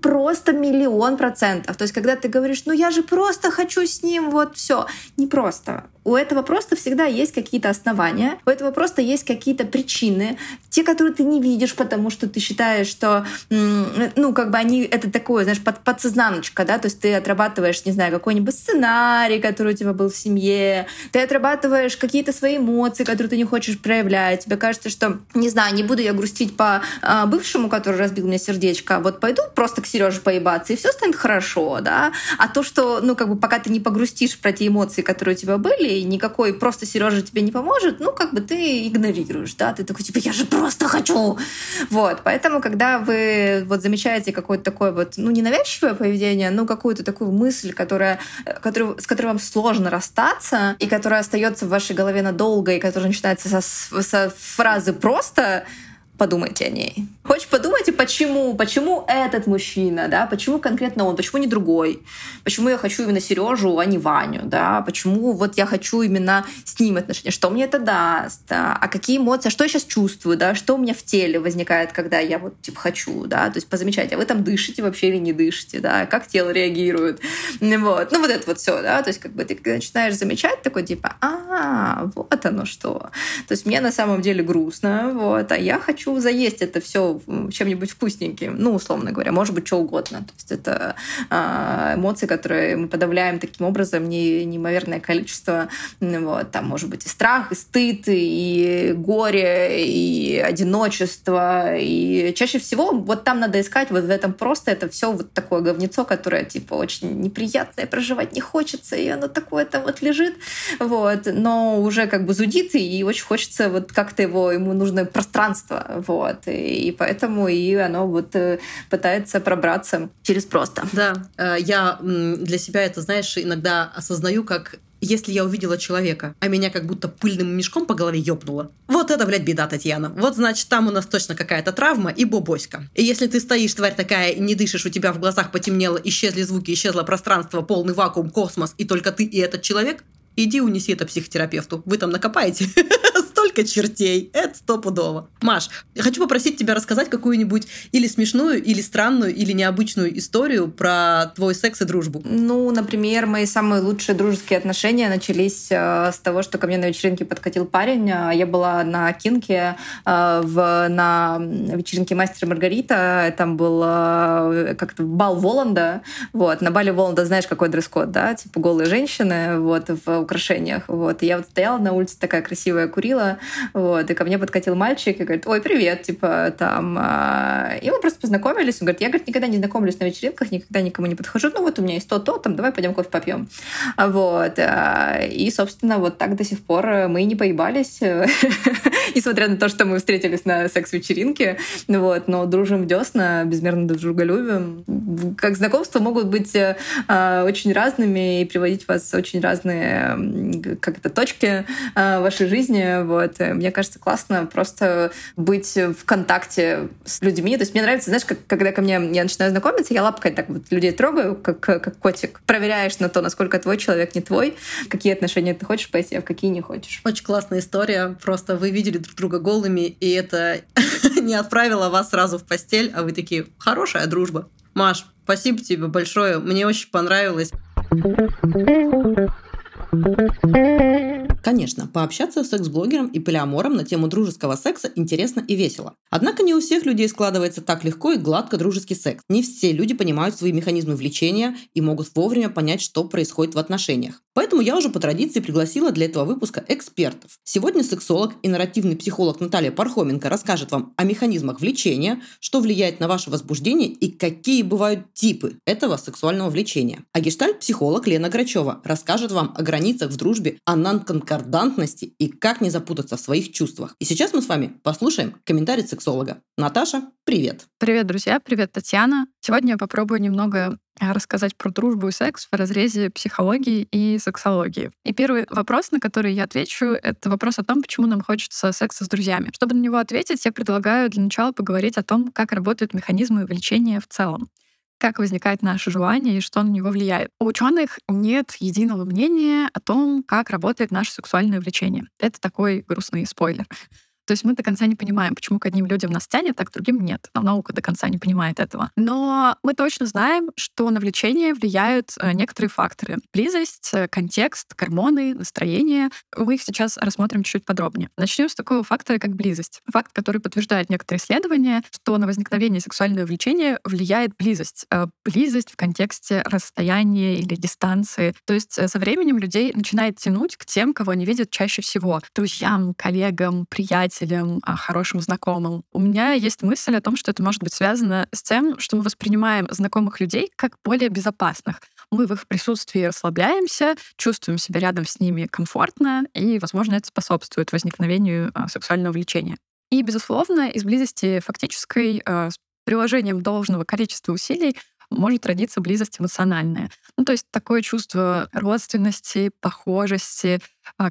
просто 1000000%, то есть когда ты говоришь, я же просто хочу с ним, все, не просто. У этого просто всегда есть какие-то основания, у этого просто есть какие-то причины, те, которые ты не видишь, потому что ты считаешь, что, они, это такое, знаешь, подсознаночка, да, то есть ты отрабатываешь, не знаю, какой-нибудь сценарий, который у тебя был в семье, ты отрабатываешь какие-то свои эмоции, которые ты не хочешь проявлять, тебе кажется, что, не знаю, не буду я грустить по бывшему, который разбил мне сердечко, пойду просто к Серёже поебаться, и все станет хорошо, да, а то, что, пока ты не погрустишь про те эмоции, которые у тебя были, и никакой просто Сережа тебе не поможет, ты игнорируешь, да, ты такой, я же просто хочу, поэтому, когда вы замечаете какое-то такое ненавязчивое поведение, какую-то такую мысль, с которой вам сложно расстаться, и которая остается в вашей голове надолго, и которая начинается со фразы «просто», подумайте о ней. Хоть подумайте, почему? Почему этот мужчина, да? Почему конкретно он? Почему не другой? Почему я хочу именно Сережу, а не Ваню, да? Почему я хочу именно с ним отношения? Что мне это даст? Да? А какие эмоции? Что я сейчас чувствую, да? Что у меня в теле возникает, когда я хочу, да? То есть позамечать, а вы там дышите вообще или не дышите, да? Как тело реагирует? Это все, да? То есть ты начинаешь замечать, такой вот оно что. То есть мне на самом деле грустно, а я хочу заесть это все чем-нибудь вкусненьким, условно говоря, может быть, что угодно. То есть это эмоции, которые мы подавляем таким образом, неимоверное количество. Там может быть и страх, и стыд, и горе, и одиночество. И чаще всего там надо искать в этом просто это все такое говнецо, которое очень неприятное, проживать не хочется, и оно такое-то лежит. Но уже зудит, и очень хочется как-то ему нужно пространство. И поэтому оно пытается пробраться через просто. Да, я для себя это, знаешь, иногда осознаю, как если я увидела человека, а меня как будто пыльным мешком по голове ёбнуло. Вот это, блядь, беда, Татьяна. Значит, там у нас точно какая-то травма и бобоська. И если ты стоишь, тварь такая, не дышишь, у тебя в глазах потемнело, исчезли звуки, исчезло пространство, полный вакуум, космос, и только ты и этот человек, иди унеси это психотерапевту. Вы там накопаете столько чертей. Это стопудово. Маш, я хочу попросить тебя рассказать какую-нибудь или смешную, или странную, или необычную историю про твой секс и дружбу. Например, мои самые лучшие дружеские отношения начались с того, что ко мне на вечеринке подкатил парень. Я была на кинке, на вечеринке «Мастер и Маргарита». Там был как-то бал Воланда. На бале Воланда знаешь, какой дресс-код, да? Голые женщины, в украшениях. И я стояла на улице, такая красивая, курила, и ко мне подкатил мальчик и говорит, ой, привет, там. И мы просто познакомились. Он говорит, я, никогда не знакомлюсь на вечеринках, никогда никому не подхожу, у меня есть то, там, давай пойдем кофе попьем. И, собственно, так до сих пор мы и не поебались, несмотря на то, что мы встретились на секс-вечеринке, но дружим десна, безмерно друга любим. Как знакомства могут быть очень разными и приводить вас очень разные точки вашей жизни. Мне кажется, классно просто быть в контакте с людьми. То есть мне нравится, знаешь, когда ко мне я начинаю знакомиться, я лапкой так людей трогаю, как котик. Проверяешь на то, насколько твой человек не твой, какие отношения ты хочешь пойти, а в какие не хочешь. Очень классная история. Просто вы видели друг друга голыми, и это не отправило вас сразу в постель, а вы такие, хорошая дружба. Маш, спасибо тебе большое. Мне очень понравилось. Конечно, пообщаться с секс-блогером и полиамором на тему дружеского секса интересно и весело. Однако не у всех людей складывается так легко и гладко дружеский секс. Не все люди понимают свои механизмы влечения и могут вовремя понять, что происходит в отношениях. Поэтому я уже по традиции пригласила для этого выпуска экспертов. Сегодня сексолог и нарративный психолог Наталья Пархоменко расскажет вам о механизмах влечения, что влияет на ваше возбуждение и какие бывают типы этого сексуального влечения. А гештальт-психолог Лена Грачева расскажет вам о границах в дружбе, о нонконкордантности и как не запутаться в своих чувствах. И сейчас мы с вами послушаем комментарий сексолога. Наташа, привет! Привет, друзья! Привет, Татьяна! Сегодня я попробую немного рассказать про дружбу и секс в разрезе психологии и сексологии. И первый вопрос, на который я отвечу, это вопрос о том, почему нам хочется секса с друзьями. Чтобы на него ответить, я предлагаю для начала поговорить о том, как работают механизмы влечения в целом, как возникает наше желание и что на него влияет. У ученых нет единого мнения о том, как работает наше сексуальное влечение. Это такой грустный спойлер. То есть мы до конца не понимаем, почему к одним людям нас тянет, а к другим нет. Наука до конца не понимает этого. Но мы точно знаем, что на влечение влияют некоторые факторы. Близость, контекст, гормоны, настроение. Мы их сейчас рассмотрим чуть-чуть подробнее. Начнем с такого фактора, как близость. Факт, который подтверждает некоторые исследования, что на возникновение сексуального влечения влияет близость. Близость в контексте расстояния или дистанции. То есть со временем людей начинает тянуть к тем, кого они видят чаще всего. Друзьям, коллегам, приятелям, хорошим знакомым. У меня есть мысль о том, что это может быть связано с тем, что мы воспринимаем знакомых людей как более безопасных. Мы в их присутствии расслабляемся, чувствуем себя рядом с ними комфортно, и, возможно, это способствует возникновению сексуального влечения. И, безусловно, из близости фактической, с приложением должного количества усилий, может родиться близость эмоциональная. То есть такое чувство родственности, похожести,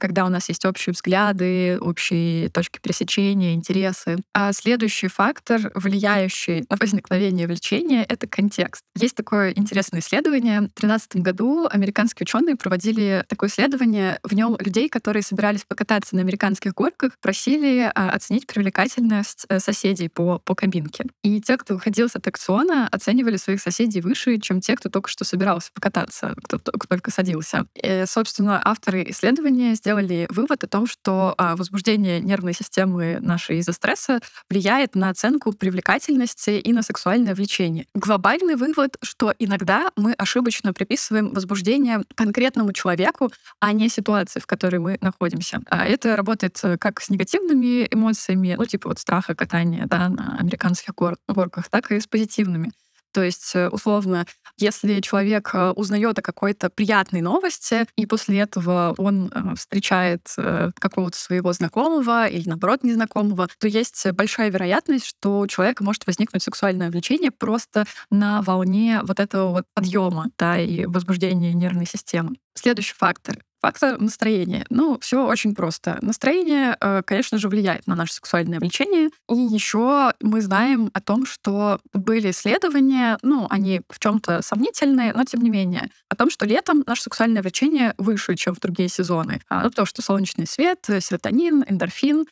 когда у нас есть общие взгляды, общие точки пересечения, интересы. А следующий фактор, влияющий на возникновение влечения, это контекст. Есть такое интересное исследование. В 2013 году американские ученые проводили такое исследование. В нем людей, которые собирались покататься на американских горках, просили оценить привлекательность соседей по кабинке. И те, кто выходил с аттракциона, оценивали своих соседей выше, чем те, кто только что собирался покататься, кто только садился. И, собственно, авторы исследования сделали вывод о том, что возбуждение нервной системы нашей из-за стресса влияет на оценку привлекательности и на сексуальное влечение. Глобальный вывод, что иногда мы ошибочно приписываем возбуждение конкретному человеку, а не ситуации, в которой мы находимся. Это работает как с негативными эмоциями, типа страха, катания на американских горках, так и с позитивными. То есть, условно, если человек узнает о какой-то приятной новости, и после этого он встречает какого-то своего знакомого или, наоборот, незнакомого, то есть большая вероятность, что у человека может возникнуть сексуальное влечение просто на волне вот этого подъема, и возбуждения нервной системы. Следующий фактор. Фактор настроения. Все очень просто. Настроение, конечно же, влияет на наше сексуальное влечение. И еще мы знаем о том, что были исследования, они в чем-то сомнительные, но тем не менее, о том, что летом наше сексуальное влечение выше, чем в другие сезоны. Потому что солнечный свет, серотонин, эндорфин.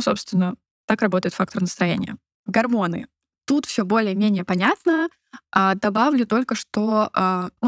Собственно, так работает фактор настроения. Гормоны. Тут все более-менее понятно. Добавлю только, что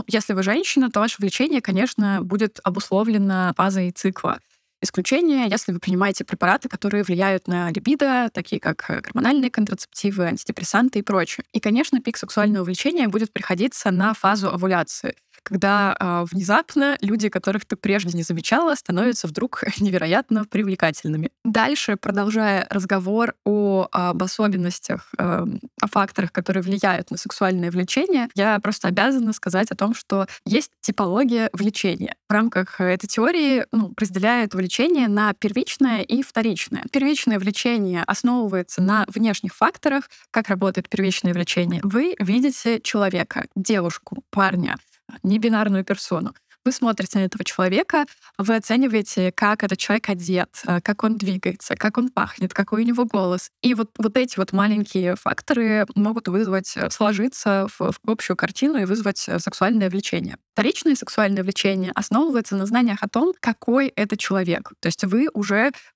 если вы женщина, то ваше влечение, конечно, будет обусловлено фазой цикла. Исключение, если вы принимаете препараты, которые влияют на либидо, такие как гормональные контрацептивы, антидепрессанты и прочее. И, конечно, пик сексуального влечения будет приходиться на фазу овуляции, когда внезапно люди, которых ты прежде не замечала, становятся вдруг невероятно привлекательными. Дальше, продолжая разговор об особенностях, о факторах, которые влияют на сексуальное влечение, я просто обязана сказать о том, что есть типология влечения. В рамках этой теории разделяют влечение на первичное и вторичное. Первичное влечение основывается на внешних факторах. Как работает первичное влечение? Вы видите человека, девушку, парня, небинарную персону. Вы смотрите на этого человека, вы оцениваете, как этот человек одет, как он двигается, как он пахнет, какой у него голос. И вот эти маленькие факторы могут сложиться в общую картину и вызвать сексуальное влечение. Вторичное сексуальное влечение основывается на знаниях о том, какой это человек. То есть вы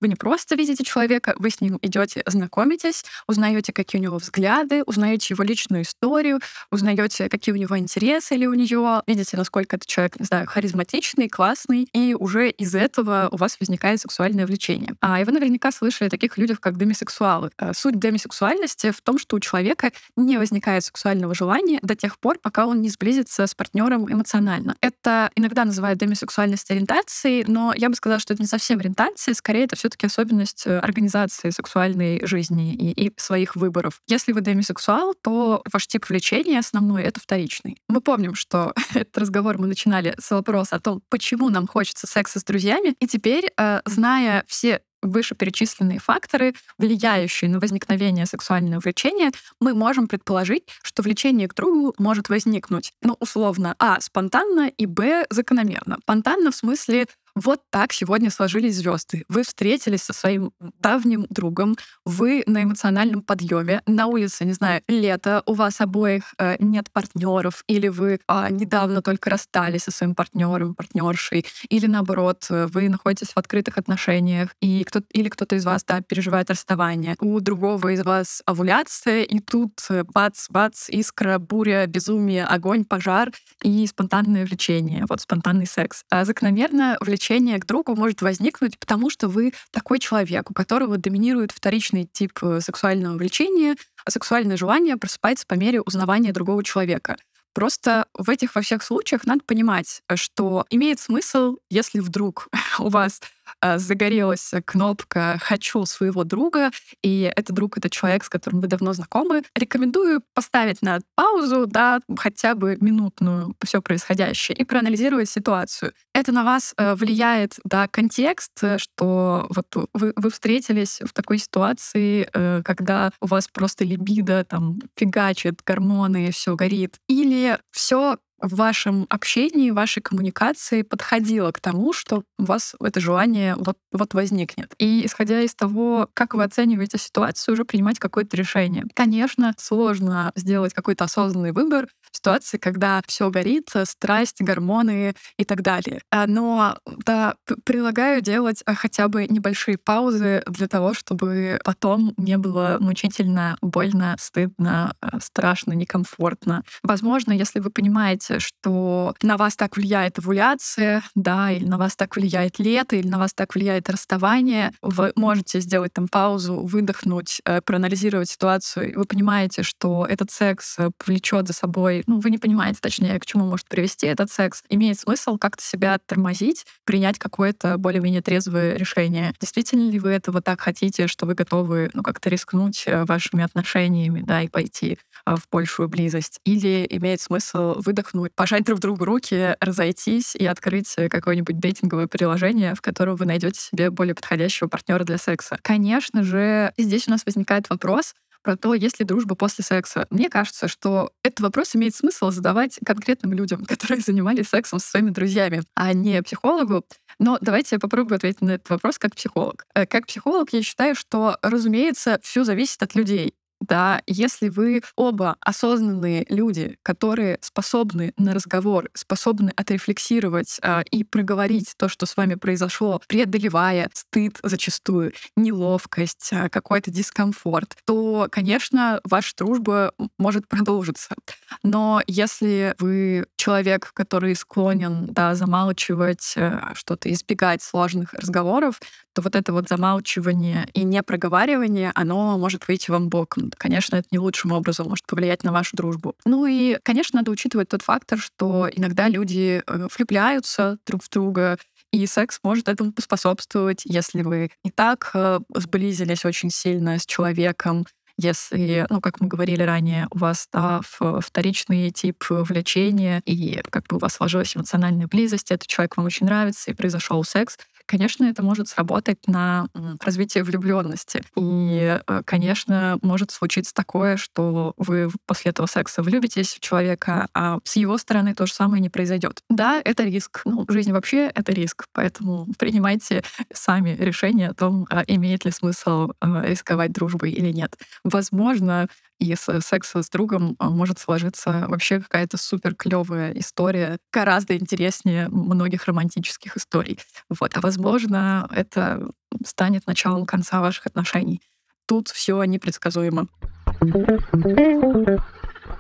не просто видите человека, вы с ним идете, знакомитесь, узнаете, какие у него взгляды, узнаете его личную историю, узнаете, какие у него интересы или у нее, видите, насколько этот человек, харизматичный, классный, и уже из этого у вас возникает сексуальное влечение. И вы наверняка слышали о таких людях, как демисексуалы. Суть демисексуальности в том, что у человека не возникает сексуального желания до тех пор, пока он не сблизится с партнером эмоционально. Это иногда называют демисексуальность ориентацией, но я бы сказала, что это не совсем ориентация, скорее это все-таки особенность организации сексуальной жизни и своих выборов. Если вы демисексуал, то ваш тип влечения основной — это вторичный. Мы помним, что этот разговор мы начинали с вопроса о том, почему нам хочется секса с друзьями, и теперь, зная все вышеперечисленные факторы, влияющие на возникновение сексуального влечения, мы можем предположить, что влечение к другу может возникнуть, условно, спонтанно, и б, закономерно. Спонтанно в смысле вот так сегодня сложились звезды. Вы встретились со своим давним другом, вы на эмоциональном подъеме, на улице, не знаю, лето, у вас обоих нет партнеров, или вы недавно только расстались со своим партнером, партнершей, или наоборот, вы находитесь в открытых отношениях, и кто-то из вас переживает расставание, у другого из вас овуляция, и тут бац-бац, искра, буря, безумие, огонь, пожар и спонтанное влечение, спонтанный секс. А закономерно влечение к другу может возникнуть, потому что вы такой человек, у которого доминирует вторичный тип сексуального влечения, а сексуальное желание просыпается по мере узнавания другого человека. Просто в этих во всех случаях надо понимать, что имеет смысл, если вдруг у вас загорелась кнопка «хочу своего друга», и этот друг — это человек, с которым вы давно знакомы, рекомендую поставить на паузу, хотя бы минутную все происходящее, и проанализировать ситуацию. Это на вас влияет, контекст, что вы встретились в такой ситуации, когда у вас просто либидо фигачит, гормоны, все горит, или все в вашем общении, вашей коммуникации подходило к тому, что у вас это желание возникнет. И исходя из того, как вы оцениваете ситуацию, уже принимать какое-то решение. Конечно, сложно сделать какой-то осознанный выбор в ситуации, когда все горит, страсть, гормоны и так далее. Но предлагаю делать хотя бы небольшие паузы для того, чтобы потом не было мучительно, больно, стыдно, страшно, некомфортно. Возможно, если вы понимаете, что на вас так влияет овуляция, или на вас так влияет лето, или на вас так влияет расставание, вы можете сделать паузу, выдохнуть, проанализировать ситуацию. Вы понимаете, что этот секс влечет за собой, вы не понимаете, точнее, к чему может привести этот секс. Имеет смысл как-то себя тормозить, принять какое-то более-менее трезвое решение. Действительно ли вы этого так хотите, что вы готовы как-то рискнуть вашими отношениями, и пойти в большую близость? Или имеет смысл выдохнуть, пожать друг другу руки, разойтись и открыть какое-нибудь дейтинговое приложение, в котором вы найдете себе более подходящего партнера для секса. Конечно же, здесь у нас возникает вопрос про то, есть ли дружба после секса. Мне кажется, что этот вопрос имеет смысл задавать конкретным людям, которые занимались сексом со своими друзьями, а не психологу. Но давайте я попробую ответить на этот вопрос как психолог. Как психолог я считаю, что, разумеется, все зависит от людей. Если вы оба осознанные люди, которые способны на разговор, способны отрефлексировать и проговорить то, что с вами произошло, преодолевая стыд зачастую, неловкость, какой-то дискомфорт, то, конечно, ваша дружба может продолжиться. Но если вы человек, который склонен замалчивать что-то, избегать сложных разговоров, то это замалчивание и непроговаривание, оно может выйти вам боком. Конечно, это не лучшим образом может повлиять на вашу дружбу. И, конечно, надо учитывать тот фактор, что иногда люди влюбляются друг в друга, и секс может этому поспособствовать, если вы и так сблизились очень сильно с человеком, если, как мы говорили ранее, у вас вторичный тип влечения, и у вас сложилась эмоциональная близость, этот человек вам очень нравится, и произошел секс, конечно, это может сработать на развитие влюбленности. И, конечно, может случиться такое, что вы после этого секса влюбитесь в человека, а с его стороны то же самое не произойдет. Это риск. Жизнь вообще — это риск. Поэтому принимайте сами решение о том, имеет ли смысл рисковать дружбой или нет. Возможно, и с секса с другом может сложиться вообще какая-то супер клевая история, гораздо интереснее многих романтических историй. А возможно, это станет началом конца ваших отношений. Тут все непредсказуемо.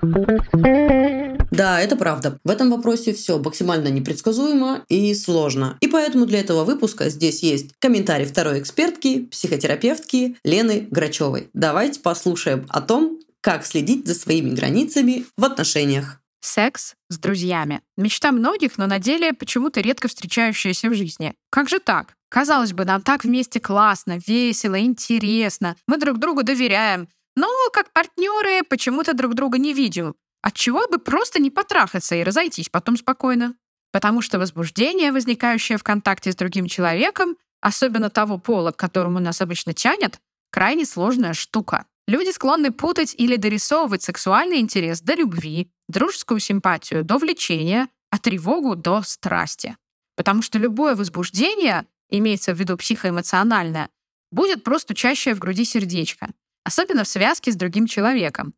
Да, это правда. В этом вопросе все максимально непредсказуемо и сложно. И поэтому для этого выпуска здесь есть комментарий второй экспертки, психотерапевтки Лены Грачевой. Давайте послушаем о том, как следить за своими границами в отношениях. Секс с друзьями. Мечта многих, но на деле почему-то редко встречающаяся в жизни. Как же так? Казалось бы, нам так вместе классно, весело, интересно. Мы друг другу доверяем. Но как партнеры почему-то друг друга не видим. Отчего бы просто не потрахаться и разойтись потом спокойно? Потому что возбуждение, возникающее в контакте с другим человеком, особенно того пола, к которому нас обычно тянет, крайне сложная штука. Люди склонны путать или дорисовывать сексуальный интерес до любви, дружескую симпатию до влечения, а тревогу до страсти. Потому что любое возбуждение, имеется в виду психоэмоциональное, будет просто чаще в груди сердечко, особенно в связке с другим человеком.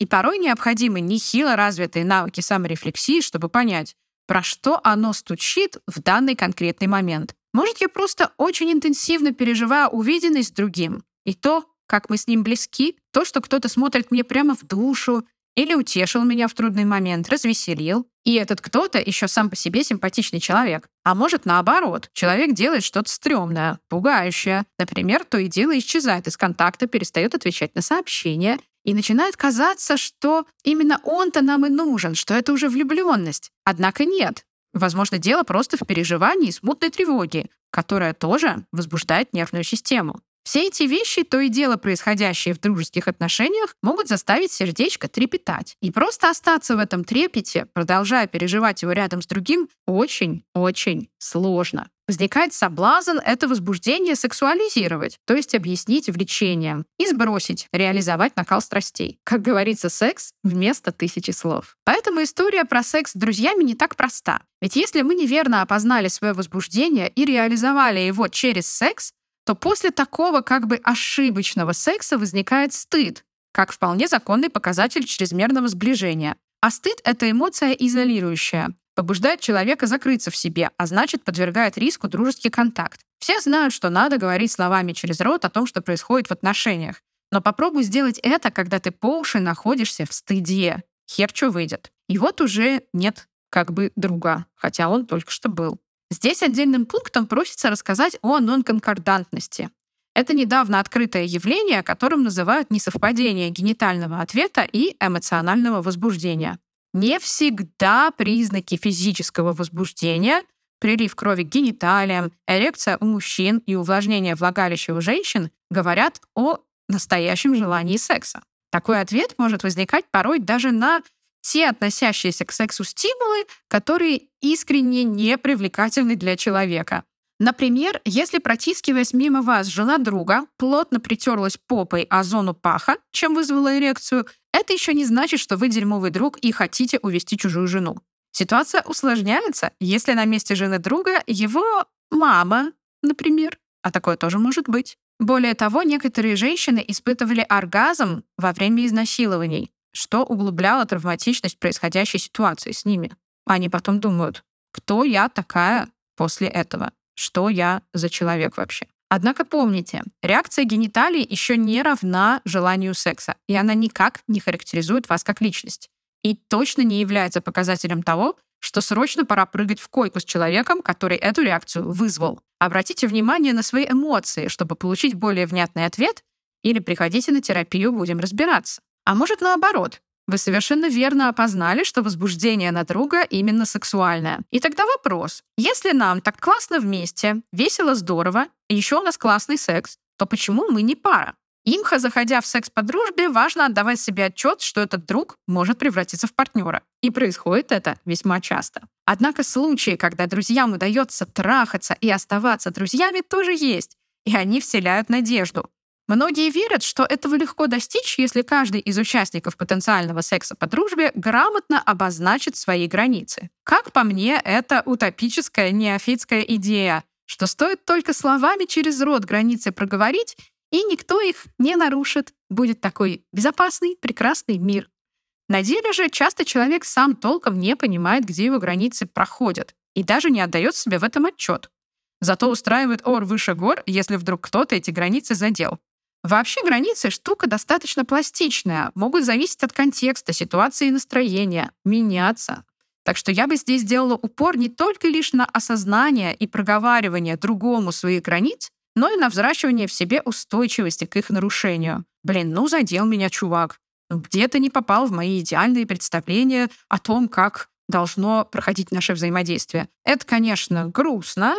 И порой необходимы нехило развитые навыки саморефлексии, чтобы понять, про что оно стучит в данный конкретный момент. Может, я просто очень интенсивно переживаю увиденность с другим, и то, как мы с ним близки, то, что кто-то смотрит мне прямо в душу или утешил меня в трудный момент, развеселил. И этот кто-то еще сам по себе симпатичный человек. А может, наоборот, человек делает что-то стрёмное, пугающее. Например, то и дело исчезает из контакта, перестает отвечать на сообщения. И начинает казаться, что именно он-то нам и нужен, что это уже влюбленность. Однако нет. Возможно, дело просто в переживании смутной тревоги, которая тоже возбуждает нервную систему. Все эти вещи, то и дело происходящие в дружеских отношениях, могут заставить сердечко трепетать. И просто остаться в этом трепете, продолжая переживать его рядом с другим, очень-очень сложно. Возникает соблазн это возбуждение сексуализировать, то есть объяснить влечением, и сбросить, реализовать накал страстей. Как говорится, секс вместо тысячи слов. Поэтому история про секс с друзьями не так проста. Ведь если мы неверно опознали свое возбуждение и реализовали его через секс, то после такого как бы ошибочного секса возникает стыд, как вполне законный показатель чрезмерного сближения. А стыд — это эмоция изолирующая, побуждает человека закрыться в себе, а значит, подвергает риску дружеский контакт. Все знают, что надо говорить словами через рот о том, что происходит в отношениях. Но попробуй сделать это, когда ты по уши находишься в стыде. Хер чё выйдет. И вот уже нет как бы друга, хотя он только что был. Здесь отдельным пунктом просится рассказать о нонконкордантности. Это недавно открытое явление, которым называют несовпадение генитального ответа и эмоционального возбуждения. Не всегда признаки физического возбуждения, прилив крови к гениталиям, эрекция у мужчин и увлажнение влагалища у женщин говорят о настоящем желании секса. Такой ответ может возникать порой даже на те относящиеся к сексу стимулы, которые искренне не привлекательны для человека. Например, если, протискиваясь мимо вас, жена друга плотно притерлась попой о зону паха, чем вызвала эрекцию, это еще не значит, что вы дерьмовый друг и хотите увести чужую жену. Ситуация усложняется, если на месте жены друга его мама, например, а такое тоже может быть. Более того, некоторые женщины испытывали оргазм во время изнасилований, что углубляло травматичность происходящей ситуации с ними. Они потом думают, кто я такая после этого? Что я за человек вообще? Однако помните, реакция гениталий еще не равна желанию секса, и она никак не характеризует вас как личность. И точно не является показателем того, что срочно пора прыгать в койку с человеком, который эту реакцию вызвал. Обратите внимание на свои эмоции, чтобы получить более внятный ответ, или приходите на терапию, будем разбираться. А может, наоборот, вы совершенно верно опознали, что возбуждение на друга именно сексуальное. И тогда вопрос. Если нам так классно вместе, весело, здорово, и еще у нас классный секс, то почему мы не пара? Имхо, заходя в секс по дружбе, важно отдавать себе отчет, что этот друг может превратиться в партнера. И происходит это весьма часто. Однако случаи, когда друзьям удается трахаться и оставаться друзьями, тоже есть. И они вселяют надежду. Многие верят, что этого легко достичь, если каждый из участников потенциального секса по дружбе грамотно обозначит свои границы. Как по мне, это утопическая неофитская идея, что стоит только словами через рот границы проговорить, и никто их не нарушит. Будет такой безопасный, прекрасный мир. На деле же часто человек сам толком не понимает, где его границы проходят, и даже не отдает себе в этом отчет. Зато устраивает ор выше гор, если вдруг кто-то эти границы задел. Вообще границы — штука достаточно пластичная, могут зависеть от контекста, ситуации и настроения, меняться. Так что я бы здесь делала упор не только лишь на осознание и проговаривание другому своих границ, но и на взращивание в себе устойчивости к их нарушению. Задел меня чувак. Где-то не попал в мои идеальные представления о том, как должно проходить наше взаимодействие. Это, конечно, грустно,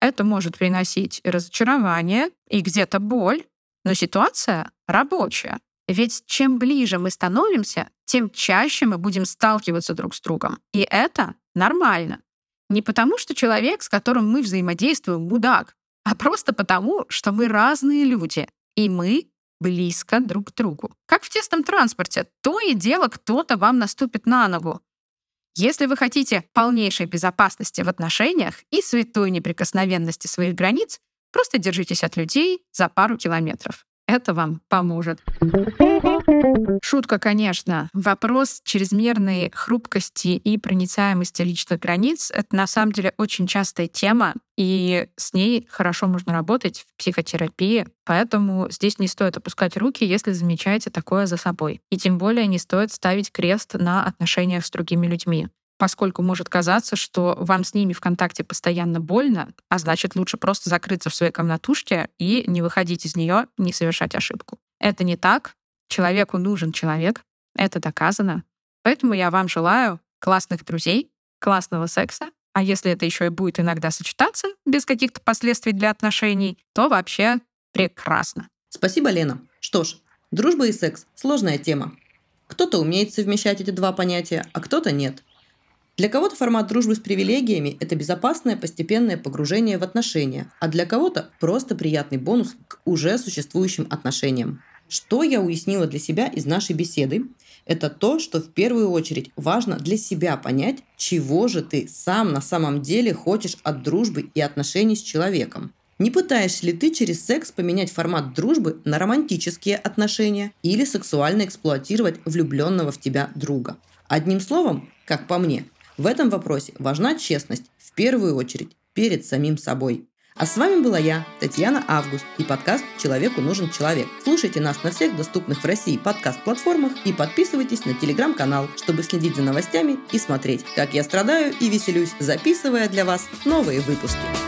это может приносить разочарование и где-то боль, но ситуация рабочая. Ведь чем ближе мы становимся, тем чаще мы будем сталкиваться друг с другом. И это нормально. Не потому, что человек, с которым мы взаимодействуем, мудак, а просто потому, что мы разные люди, и мы близко друг к другу. Как в тесном транспорте, то и дело кто-то вам наступит на ногу. Если вы хотите полнейшей безопасности в отношениях и святой неприкосновенности своих границ, просто держитесь от людей за пару километров. Это вам поможет. Шутка, конечно. Вопрос чрезмерной хрупкости и проницаемости личных границ — это на самом деле очень частая тема, и с ней хорошо можно работать в психотерапии. Поэтому здесь не стоит опускать руки, если замечаете такое за собой. И тем более не стоит ставить крест на отношениях с другими людьми, поскольку может казаться, что вам с ними в контакте постоянно больно, а значит, лучше просто закрыться в своей комнатушке и не выходить из нее, не совершать ошибку. Это не так. Человеку нужен человек, это доказано. Поэтому я вам желаю классных друзей, классного секса. А если это еще и будет иногда сочетаться без каких-то последствий для отношений, то вообще прекрасно. Спасибо, Лена. Что ж, дружба и секс – сложная тема. Кто-то умеет совмещать эти два понятия, а кто-то нет. Для кого-то формат дружбы с привилегиями – это безопасное постепенное погружение в отношения, а для кого-то просто приятный бонус к уже существующим отношениям. Что я уяснила для себя из нашей беседы? Это то, что в первую очередь важно для себя понять, чего же ты сам на самом деле хочешь от дружбы и отношений с человеком. Не пытаешься ли ты через секс поменять формат дружбы на романтические отношения или сексуально эксплуатировать влюбленного в тебя друга? Одним словом, как по мне, в этом вопросе важна честность, в первую очередь, перед самим собой. А с вами была я, Татьяна Август, и подкаст «Человеку нужен человек». Слушайте нас на всех доступных в России подкаст-платформах и подписывайтесь на телеграм-канал, чтобы следить за новостями и смотреть, как я страдаю и веселюсь, записывая для вас новые выпуски.